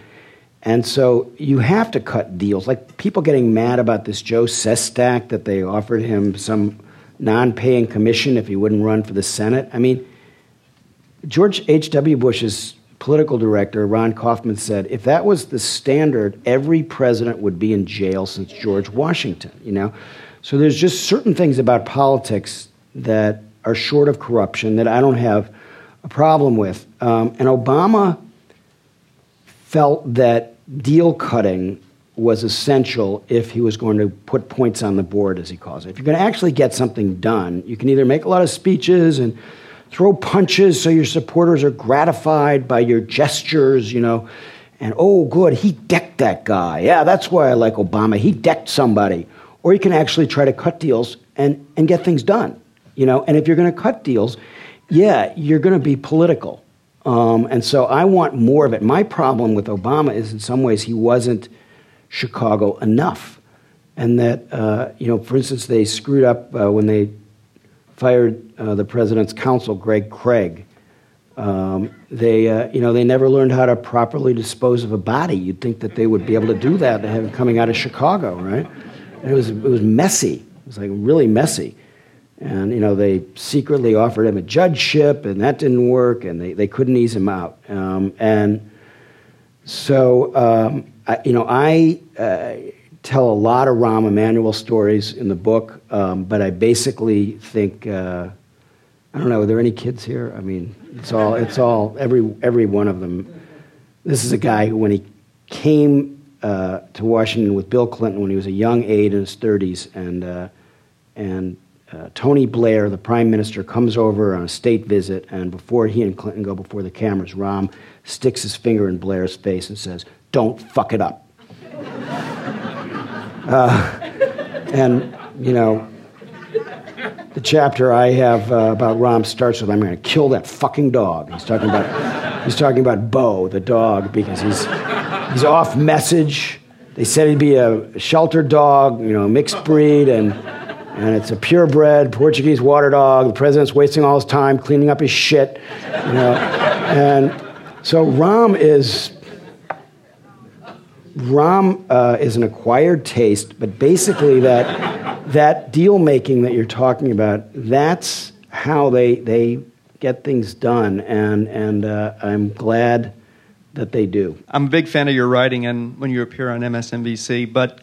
and so you have to cut deals. Like people getting mad about this Joe Sestak that they offered him some non-paying commission if he wouldn't run for the Senate. I mean, George H W. Bush's political director, Ron Kaufman, said, if that was the standard, every president would be in jail since George Washington, you know? So there's just certain things about politics that are short of corruption that I don't have a problem with. Um, and Obama felt that deal cutting was essential if he was going to put points on the board, as he calls it. If you're going to actually get something done, you can either make a lot of speeches and throw punches so your supporters are gratified by your gestures, you know, and, oh, good, he decked that guy. Yeah, that's why I like Obama. He decked somebody. Or you can actually try to cut deals and, and get things done, you know. And if you're going to cut deals, yeah, you're going to be political. Um, and so I want more of it. My problem with Obama is in some ways he wasn't Chicago enough. And that, uh, you know, for instance, they screwed up uh, when they fired uh, the president's counsel, Greg Craig. Um, they, uh, you know, they never learned how to properly dispose of a body. You'd think that they would be able to do that to have coming out of Chicago, right? And it was, it was messy. It was like really messy. And, you know, they secretly offered him a judgeship, and that didn't work, and they, they couldn't ease him out. Um, and so, um, I, you know, I uh, tell a lot of Rahm Emanuel stories in the book, um, but I basically think, uh, I don't know, are there any kids here? I mean, it's all, it's all every every one of them. This is a guy who, when he came uh, to Washington with Bill Clinton when he was a young aide in his thirties, and uh, and... Uh, Tony Blair, the prime minister, comes over on a state visit, and before he and Clinton go before the cameras, Rahm sticks his finger in Blair's face and says, "Don't fuck it up." uh, and, you know, the chapter I have uh, about Rahm starts with, "I'm going to kill that fucking dog." He's talking about he's talking about Bo, the dog, because he's he's off message. They said he'd be a shelter dog, you know, mixed breed, and. And it's a purebred Portuguese water dog. The president's wasting all his time cleaning up his shit. You know? And so Rahm is Rahm uh, is an acquired taste, but basically that that deal making that you're talking about, that's how they they get things done. And and uh, I'm glad that they do. I'm a big fan of your writing and when you appear on M S N B C, but.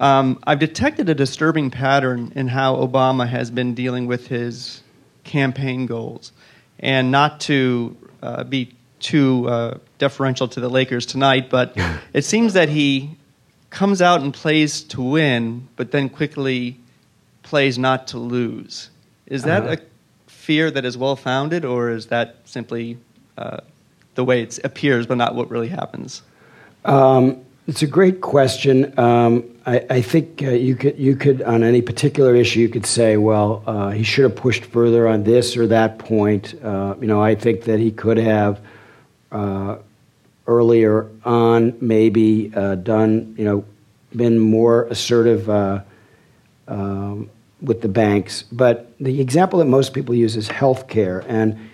Um, I've detected a disturbing pattern in how Obama has been dealing with his campaign goals. And not to uh, be too uh, deferential to the Lakers tonight, but it seems that he comes out and plays to win, but then quickly plays not to lose. Is that uh-huh. a fear that is well-founded, or is that simply uh, the way it appears, but not what really happens? Um, it's a great question. Um, I, I think uh, you could, you could on any particular issue, you could say, well, uh, he should have pushed further on this or that point. Uh, you know, I think that he could have uh, earlier on maybe uh, done, you know, been more assertive uh, um, with the banks. But the example that most people use is healthcare. And,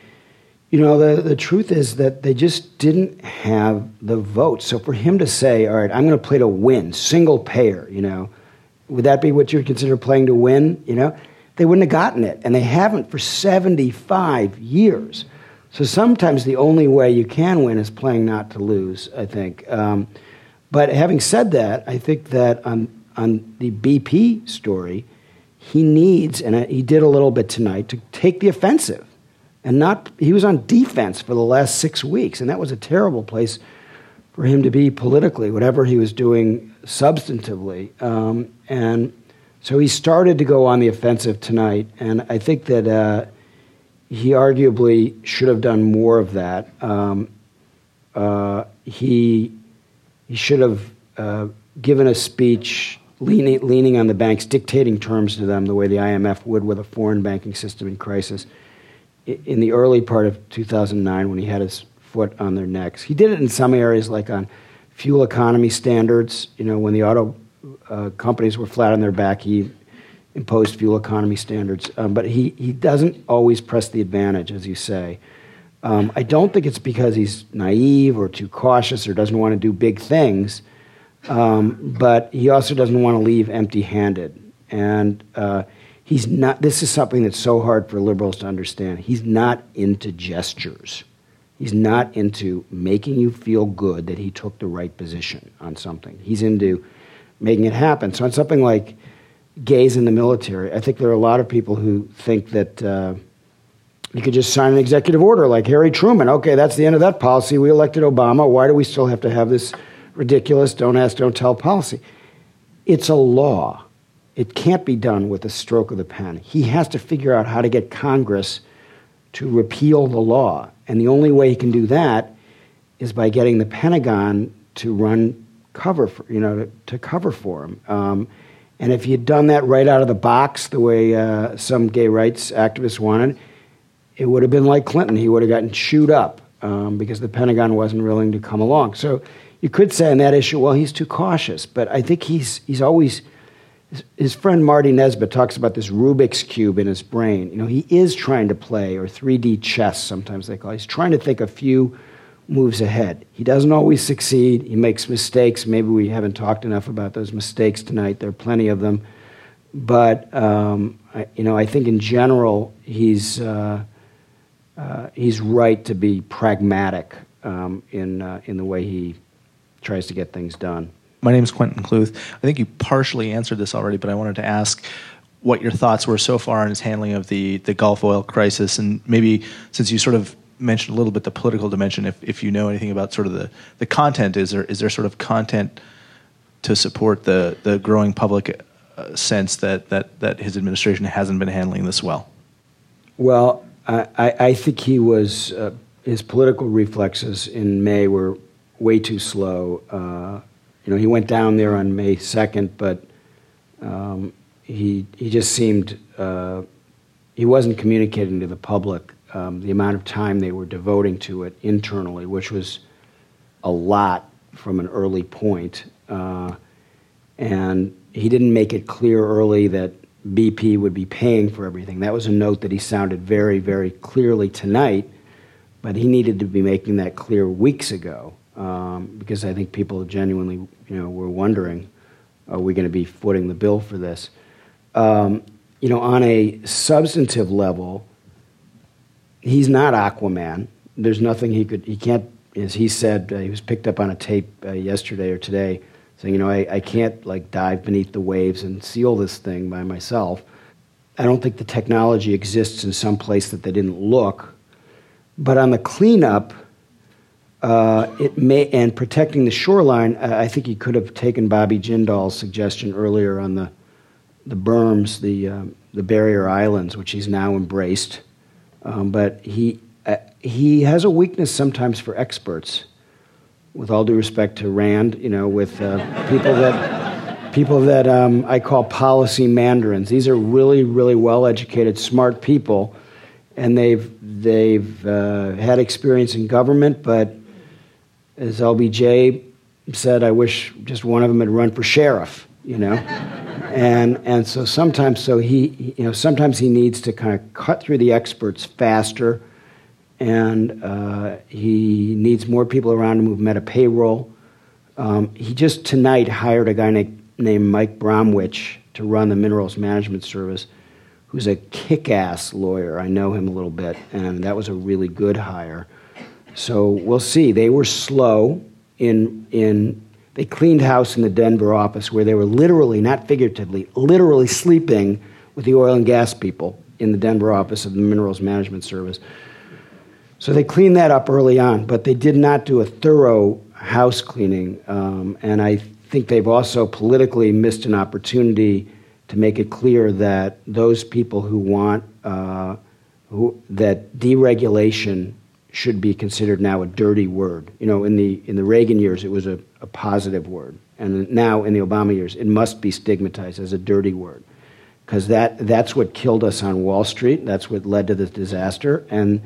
you know, the, the truth is that they just didn't have the vote. So for him to say, all right, I'm going to play to win, single payer, you know, would that be what you would consider playing to win? You know, they wouldn't have gotten it. And they haven't for seventy-five years. So sometimes the only way you can win is playing not to lose, I think. Um, but having said that, I think that on, on the B P story, he needs, and he did a little bit tonight, to take the offensive. And not he was on defense for the last six weeks, and that was a terrible place for him to be politically, whatever he was doing substantively. Um, and so he started to go on the offensive tonight, and I think that uh, he arguably should have done more of that. Um, uh, he he should have uh, given a speech leaning, leaning on the banks, dictating terms to them the way the I M F would with a foreign banking system in crisis. In the early part of two thousand nine, when he had his foot on their necks. He did it in some areas, like on fuel economy standards. You know, when the auto uh, companies were flat on their back, he imposed fuel economy standards. Um, but he, he doesn't always press the advantage, as you say. Um, I don't think it's because he's naive or too cautious or doesn't want to do big things, um, but he also doesn't want to leave empty-handed. And... Uh, He's not, this is something that's so hard for liberals to understand. He's not into gestures. He's not into making you feel good that he took the right position on something. He's into making it happen. So on something like gays in the military, I think there are a lot of people who think that uh, you could just sign an executive order like Harry Truman. Okay, that's the end of that policy. We elected Obama. Why do we still have to have this ridiculous, don't ask, don't tell policy. It's a law. It can't be done with a stroke of the pen. He has to figure out how to get Congress to repeal the law. And the only way he can do that is by getting the Pentagon to run cover, for, you know, to, to cover for him. Um, and if he had done that right out of the box, the way uh, some gay rights activists wanted, it would have been like Clinton. He would have gotten chewed up um, because the Pentagon wasn't willing to come along. So you could say on that issue, well, he's too cautious. But I think he's he's always... His friend Marty Nesbitt talks about this Rubik's Cube in his brain. You know, he is trying to play, or three D chess, sometimes they call it. He's trying to think a few moves ahead. He doesn't always succeed. He makes mistakes. Maybe we haven't talked enough about those mistakes tonight. There are plenty of them. But, um, I, you know, I think in general, he's, uh, uh, he's right to be pragmatic um, in, uh, in the way he tries to get things done. My name is Quentin Cluth. I think you partially answered this already, but I wanted to ask what your thoughts were so far on his handling of the, the Gulf oil crisis, and maybe since you sort of mentioned a little bit the political dimension, if, if you know anything about sort of the, the content, is there is there sort of content to support the, the growing public uh, sense that, that, that his administration hasn't been handling this well? Well, I, I, I think he was, uh, his political reflexes in May were way too slow. Uh, You know, he went down there on May second, but um, he he just seemed uh, he wasn't communicating to the public um, the amount of time they were devoting to it internally, which was a lot from an early point. Uh, and he didn't make it clear early that B P would be paying for everything. That was a note that he sounded very, very clearly tonight, but he needed to be making that clear weeks ago. Um, because I think people genuinely, you know, were wondering, are we going to be footing the bill for this? Um, you know, on a substantive level, he's not Aquaman. There's nothing he could, he can't, as he said, uh, he was picked up on a tape uh, yesterday or today saying, you know, I, I can't, like, dive beneath the waves and seal this thing by myself. I don't think the technology exists in some place that they didn't look. But on the cleanup... Uh, it may and protecting the shoreline. Uh, I think he could have taken Bobby Jindal's suggestion earlier on the the berms, the um, the barrier islands, which he's now embraced. Um, but he uh, he has a weakness sometimes for experts. With all due respect to Rand, you know, with uh, people that people that um, I call policy mandarins. These are really, really well-educated, smart people, and they've they've uh, had experience in government, but as L B J said, I wish just one of them had run for sheriff, you know? and and so sometimes so he, you know, sometimes he needs to kind of cut through the experts faster, and uh, he needs more people around him who've met a payroll. Um, he just tonight hired a guy na- named Mike Bromwich to run the Minerals Management Service, who's a kick-ass lawyer. I know him a little bit, and that was a really good hire. So we'll see. They were slow in in they cleaned house in the Denver office where they were literally, not figuratively, literally sleeping with the oil and gas people in the Denver office of the Minerals Management Service. So they cleaned that up early on, but they did not do a thorough house cleaning. Um, and I think they've also politically missed an opportunity to make it clear that those people who want uh, who that deregulation should be considered now a dirty word. You know, in the in the Reagan years, it was a, a positive word. And now in the Obama years, it must be stigmatized as a dirty word. Because that, that's what killed us on Wall Street. That's what led to this disaster. And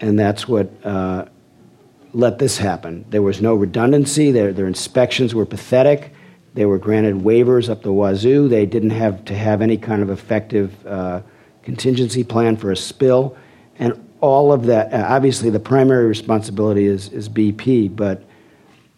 and that's what uh, let this happen. There was no redundancy. Their, their inspections were pathetic. They were granted waivers up the wazoo. They didn't have to have any kind of effective uh, contingency plan for a spill. And all of that, obviously the primary responsibility is, is B P, but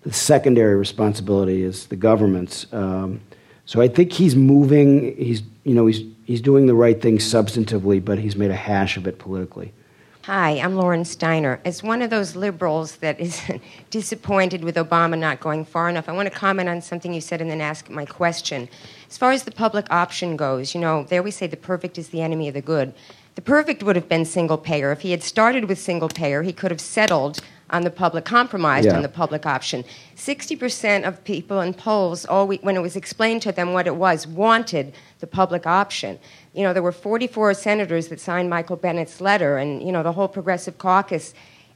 the secondary responsibility is the government's. Um, so I think he's moving, he's, you know, he's, he's doing the right thing substantively, but he's made a hash of it politically. Hi, I'm Lauren Steiner. As one of those liberals that is disappointed with Obama not going far enough, I want to comment on something you said and then ask my question. As far as the public option goes, you know, they always say the perfect is the enemy of the good. The perfect would have been single payer. If he had started with single payer, he could have settled on the public compromise, yeah. on the public option. sixty percent of people in polls, all we, when it was explained to them what it was, wanted the public option. You know, there were forty-four senators that signed Michael Bennett's letter, and, you know, the whole Progressive Caucus.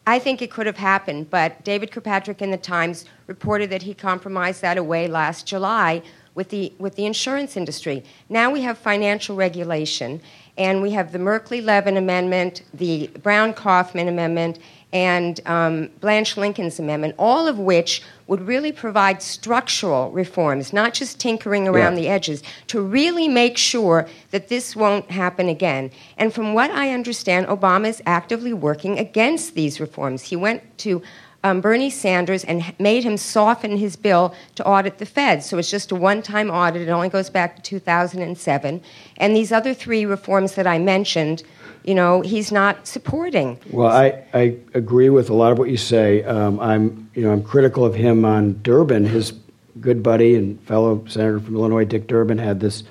I think it could have happened, but David Kirkpatrick in the Times reported that he compromised that away last July with the with the insurance industry. Now we have financial regulation, and we have the Merkley-Levin Amendment, the Brown-Kaufman Amendment, and um, Blanche Lincoln's Amendment, all of which would really provide structural reforms, not just tinkering around yeah. the edges, to really make sure that this won't happen again. And from what I understand, Obama is actively working against these reforms. He went to um, Bernie Sanders and made him soften his bill to audit the Fed. So it's just a one-time audit. It only goes back to two thousand seven. And these other three reforms that I mentioned, you know, he's not supporting. Well, I, I agree with a lot of what you say. Um, I'm, you know, I'm critical of him on Durbin. His good buddy and fellow senator from Illinois, Dick Durbin, had this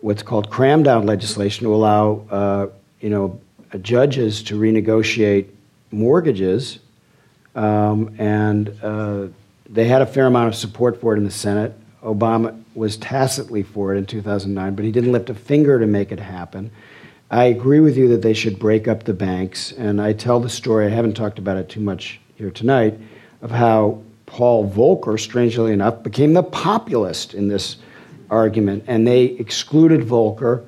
what's called cram-down legislation to allow, uh, you know, judges to renegotiate mortgages, um, and uh, they had a fair amount of support for it in the Senate. Obama was tacitly for it in two thousand nine, but he didn't lift a finger to make it happen. I agree with you that they should break up the banks, and I tell the story, I haven't talked about it too much here tonight, of how Paul Volcker, strangely enough, became the populist in this argument, and they excluded Volcker.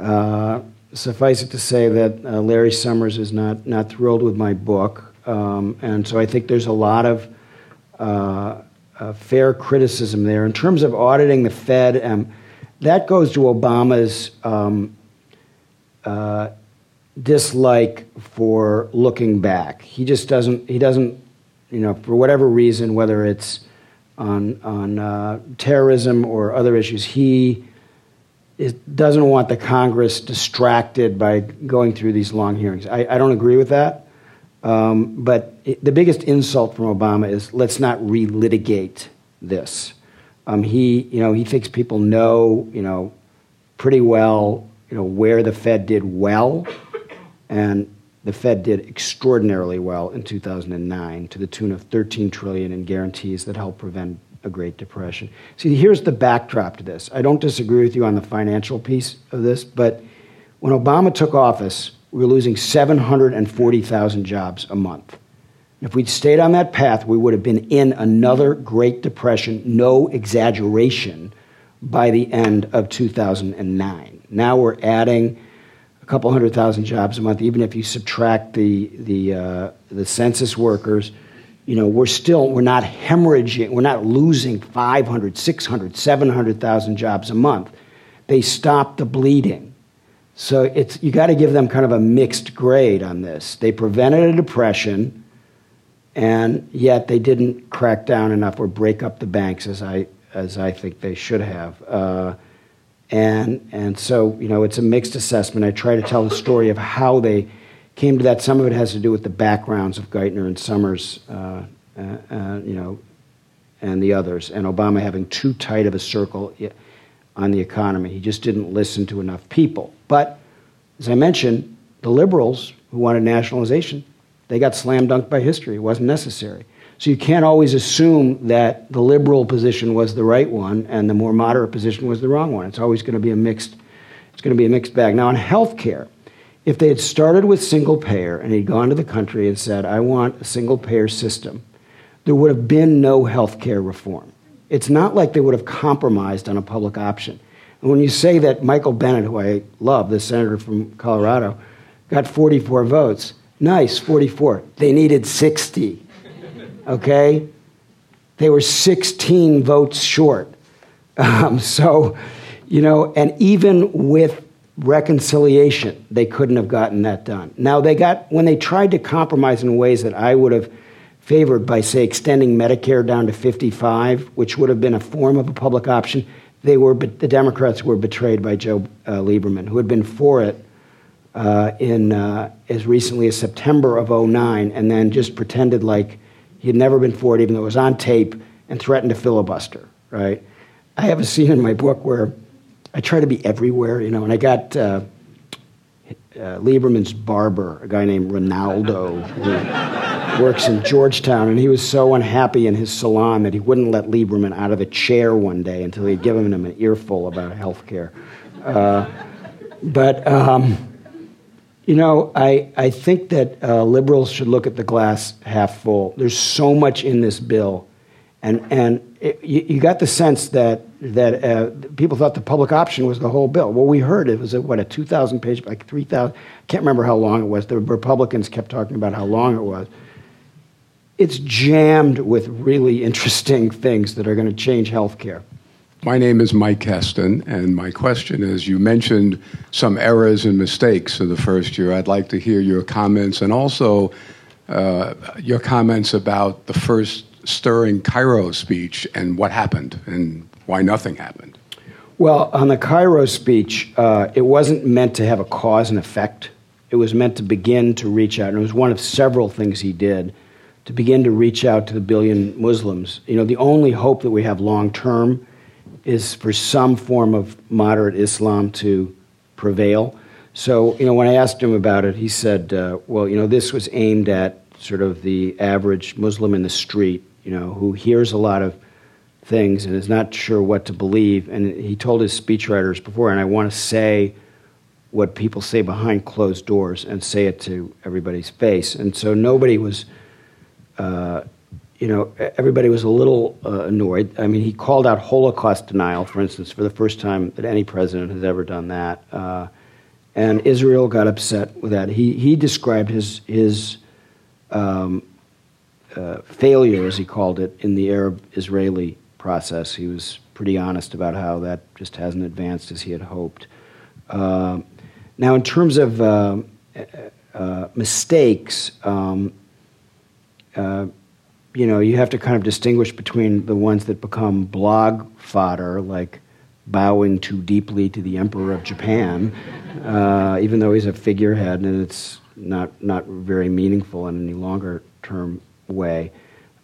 Uh, suffice it to say that uh, Larry Summers is not, not thrilled with my book, um, and so I think there's a lot of uh, uh, fair criticism there. In terms of auditing the Fed, um, that goes to Obama's Um, Uh, dislike for looking back. He just doesn't, he doesn't, you know, for whatever reason, whether it's on on uh, terrorism or other issues, he is, doesn't want the Congress distracted by going through these long hearings. I, I don't agree with that, um, but it, the biggest insult from Obama is, let's not relitigate this. Um, he, you know, he thinks people know, you know, pretty well, you know, where the Fed did well, and the Fed did extraordinarily well in two thousand nine to the tune of thirteen trillion dollars in guarantees that helped prevent a Great Depression. See, here's the backdrop to this. I don't disagree with you on the financial piece of this, but when Obama took office, we were losing seven hundred forty thousand jobs a month. If we'd stayed on that path, we would have been in another Great Depression, no exaggeration, by the end of two thousand nine. Now we're adding a couple hundred thousand jobs a month. Even if you subtract the the uh, the census workers, you know, we're still, we're not hemorrhaging, we're not losing five hundred, six hundred, seven hundred thousand jobs a month. They stopped the bleeding. So it's, you got to give them kind of a mixed grade on this. They prevented a depression, and yet they didn't crack down enough or break up the banks as I as I think they should have. Uh, And and so, you know, it's a mixed assessment. I try to tell the story of how they came to that. Some of it has to do with the backgrounds of Geithner and Summers, uh, uh, uh, you know, and the others, and Obama having too tight of a circle on the economy. He just didn't listen to enough people. But, as I mentioned, the liberals who wanted nationalization, they got slam dunked by history. It wasn't necessary. So you can't always assume that the liberal position was the right one and the more moderate position was the wrong one. It's always going to be a mixed, it's going to be a mixed bag. Now, on health care, if they had started with single payer and he'd gone to the country and said, I want a single payer system, there would have been no health care reform. It's not like they would have compromised on a public option. And when you say that Michael Bennet, who I love, the senator from Colorado, got forty-four votes, nice, forty-four. They needed sixty. Okay? They were sixteen votes short. Um, so, you know, and even with reconciliation, they couldn't have gotten that done. Now, they got, when they tried to compromise in ways that I would have favored by, say, extending Medicare down to fifty-five, which would have been a form of a public option, they were, the Democrats were betrayed by Joe uh, Lieberman, who had been for it uh, in uh, as recently as September of oh nine, and then just pretended like he had never been for it, even though it was on tape, and threatened to filibuster, right? I have a scene in my book where I try to be everywhere, you know, and I got uh, uh, Lieberman's barber, a guy named Ronaldo, who works in Georgetown, and he was so unhappy in his salon that he wouldn't let Lieberman out of a chair one day until he'd given him an earful about health care. Uh, but, um, you know, I, I think that uh, liberals should look at the glass half full. There's so much in this bill. And and it, you, you got the sense that that uh, people thought the public option was the whole bill. Well, we heard it was a, what a two thousand page, like three thousand. I can't remember how long it was. The Republicans kept talking about how long it was. It's jammed with really interesting things that are going to change healthcare. My name is Mike Keston, and my question is: you mentioned some errors and mistakes in the first year. I'd like to hear your comments, and also uh, your comments about the first stirring Cairo speech and what happened and why nothing happened. Well, on the Cairo speech, uh, it wasn't meant to have a cause and effect. It was meant to begin to reach out, and it was one of several things he did to begin to reach out to the billion Muslims. You know, the only hope that we have long term is for some form of moderate Islam to prevail. So, you know, when I asked him about it, he said, uh, well, you know, this was aimed at sort of the average Muslim in the street, you know, who hears a lot of things and is not sure what to believe. And he told his speechwriters before, and I want to say what people say behind closed doors and say it to everybody's face. And so nobody was, uh, you know, everybody was a little uh, annoyed. I mean, he called out Holocaust denial, for instance, for the first time that any president has ever done that. Uh, and Israel got upset with that. He he described his his... Um, uh, failure, as he called it, in the Arab-Israeli process. He was pretty honest about how that just hasn't advanced as he had hoped. Uh, now, in terms of uh, uh, mistakes, um, uh, you know, you have to kind of distinguish between the ones that become blog fodder, like bowing too deeply to the Emperor of Japan, uh, even though he's a figurehead and it's Not not very meaningful in any longer term way,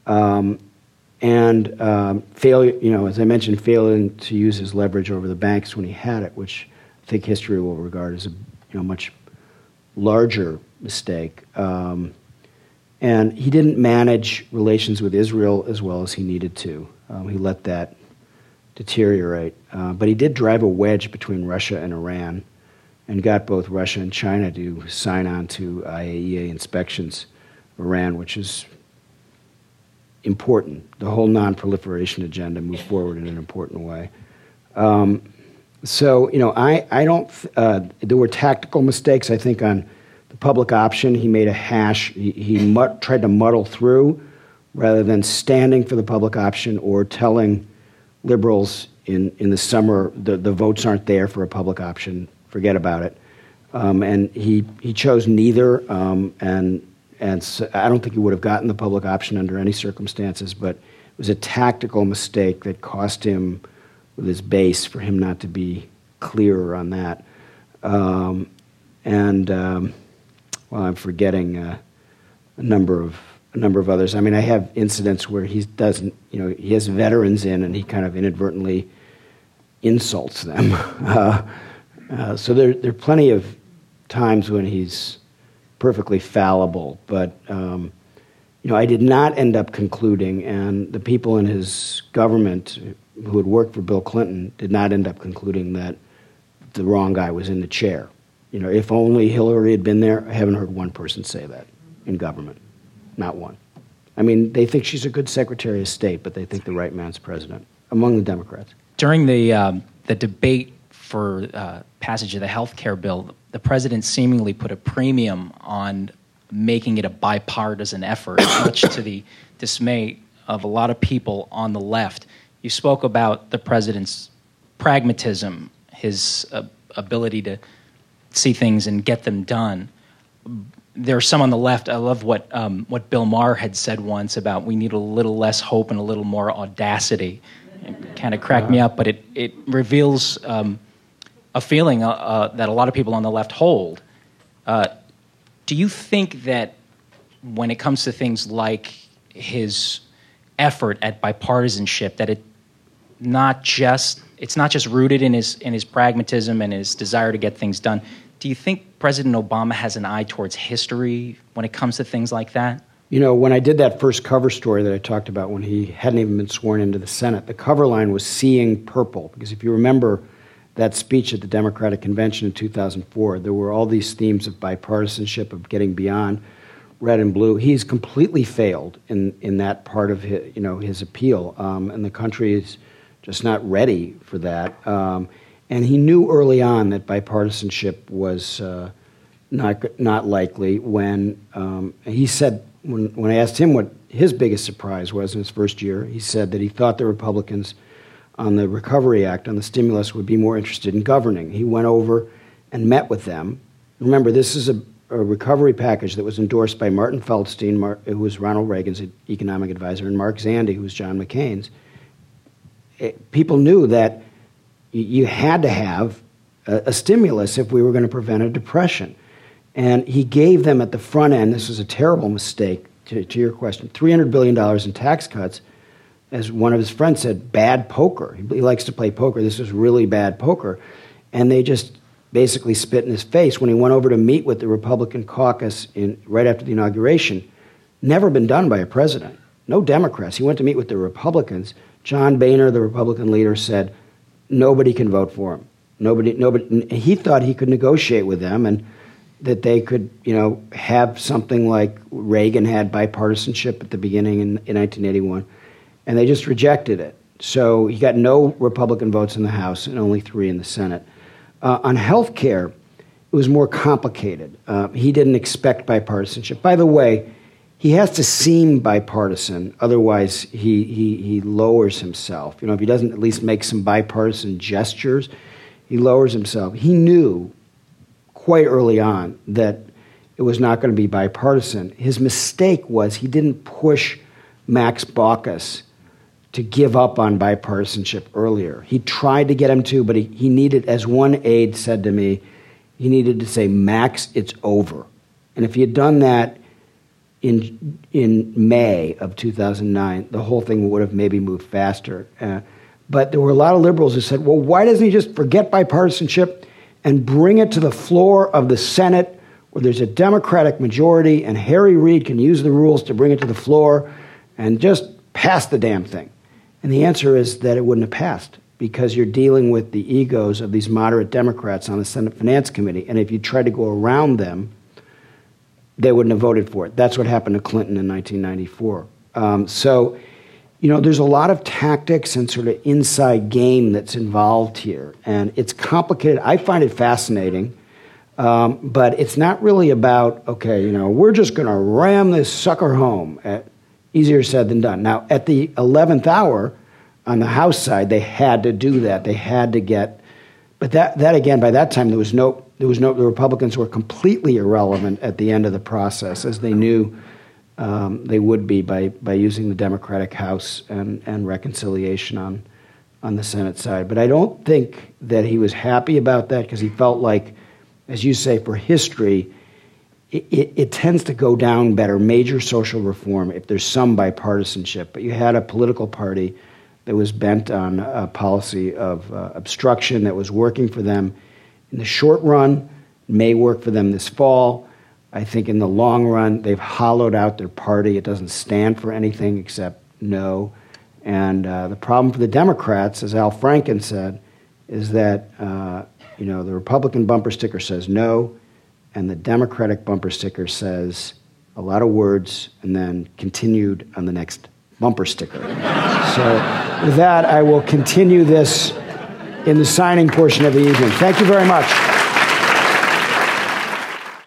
um, and um, failure. You know, as I mentioned, failing to use his leverage over the banks when he had it, which I think history will regard as a you know much larger mistake. Um, and he didn't manage relations with Israel as well as he needed to. Um, he let that deteriorate, uh, but he did drive a wedge between Russia and Iran, and got both Russia and China to sign on to I A E A inspections of Iran, which is important. The whole non-proliferation agenda moved forward in an important way. Um, so, you know, I, I don't... Uh, there were tactical mistakes, I think, on the public option. He made a hash. He, he mut- tried to muddle through rather than standing for the public option or telling liberals in, in the summer the, the votes aren't there for a public option. Forget about it, um, and he he chose neither, um, and and so I don't think he would have gotten the public option under any circumstances. But it was a tactical mistake that cost him with his base for him not to be clearer on that. Um, and um, well, I'm forgetting uh, a number of a number of others. I mean, I have incidents where he doesn't, you know, he has veterans in, and he kind of inadvertently insults them. uh, Uh, so there, there are plenty of times when he's perfectly fallible, but um, you know, I did not end up concluding, and the people in his government who had worked for Bill Clinton did not end up concluding that the wrong guy was in the chair. You know, if only Hillary had been there. I haven't heard one person say that in government, not one. I mean, they think she's a good Secretary of State, but they think the right man's president among the Democrats. During the um, the debate for uh, passage of the health care bill, the president seemingly put a premium on making it a bipartisan effort, much to the dismay of a lot of people on the left. You spoke about the president's pragmatism, his uh, ability to see things and get them done. There are some on the left. I love what um, what Bill Maher had said once about we need a little less hope and a little more audacity. It kind of cracked me up, but it, it reveals... Um, a feeling uh, uh, that a lot of people on the left hold. Uh, do you think that when it comes to things like his effort at bipartisanship, that it not just it's not just rooted in his in his pragmatism and his desire to get things done, Do you think President Obama has an eye towards history when it comes to things like that? You know, when I did that first cover story that I talked about when he hadn't even been sworn into the Senate, the cover line was "Seeing Purple," because if you remember that speech at the Democratic Convention in two thousand four, there were all these themes of bipartisanship, of getting beyond red and blue. He's completely failed in, in that part of his, you know, his appeal, um, and the country is just not ready for that. Um, and he knew early on that bipartisanship was uh, not not likely when um, he said, When, when I asked him what his biggest surprise was in his first year, he said that he thought the Republicans on the Recovery Act, on the stimulus, would be more interested in governing. He went over and met with them. Remember, this is a, a recovery package that was endorsed by Martin Feldstein, Mar- who was Ronald Reagan's economic advisor, and Mark Zandi, who was John McCain's. It, people knew that y- you had to have a, a stimulus if we were going to prevent a depression. And he gave them at the front end, this was a terrible mistake, to, to your question, three hundred billion dollars in tax cuts. As one of his friends said, bad poker. He, he likes to play poker. This was really bad poker. And they just basically spit in his face when he went over to meet with the Republican caucus in, right after the inauguration. Never been done by a president. No Democrats. He went to meet with the Republicans. John Boehner, the Republican leader, said, nobody can vote for him. Nobody, nobody. He thought he could negotiate with them and that they could, you know, have something like Reagan had bipartisanship at the beginning in, in nineteen eighty-one, and they just rejected it. So he got no Republican votes in the House and only three in the Senate. Uh, on health care, it was more complicated. Uh, he didn't expect bipartisanship. By the way, he has to seem bipartisan, otherwise he, he, he lowers himself. You know, if he doesn't at least make some bipartisan gestures, he lowers himself. He knew quite early on that it was not going to be bipartisan. His mistake was he didn't push Max Baucus to give up on bipartisanship earlier. He tried to get him to, but he, he needed, as one aide said to me, he needed to say, Max, it's over. And if he had done that in in May of two thousand nine, the whole thing would have maybe moved faster. Uh, but there were a lot of liberals who said, well, why doesn't he just forget bipartisanship and bring it to the floor of the Senate where there's a Democratic majority and Harry Reid can use the rules to bring it to the floor and just pass the damn thing? And the answer is that it wouldn't have passed because you're dealing with the egos of these moderate Democrats on the Senate Finance Committee. And if you tried to go around them, they wouldn't have voted for it. That's what happened to Clinton in nineteen ninety-four. Um, so, you know, there's a lot of tactics and sort of inside game that's involved here, and it's complicated. I find it fascinating, um, but it's not really about, okay, you know, we're just going to ram this sucker home. At, easier said than done. Now, at the eleventh hour on the House side, they had to do that. They had to get, but that, that again, by that time, there was no, there was no, the Republicans were completely irrelevant at the end of the process, as they knew Um, they would be by, by using the Democratic House and, and reconciliation on on the Senate side. But I don't think that he was happy about that because he felt like, as you say, for history, it, it, it tends to go down better, major social reform, if there's some bipartisanship. But you had a political party that was bent on a policy of uh, obstruction that was working for them in the short run, may work for them this fall. I think in the long run, they've hollowed out their party. It doesn't stand for anything except no. And uh, the problem for the Democrats, as Al Franken said, is that uh, you know the Republican bumper sticker says no, and the Democratic bumper sticker says a lot of words and then continued on the next bumper sticker. So with that, I will continue this in the signing portion of the evening. Thank you very much.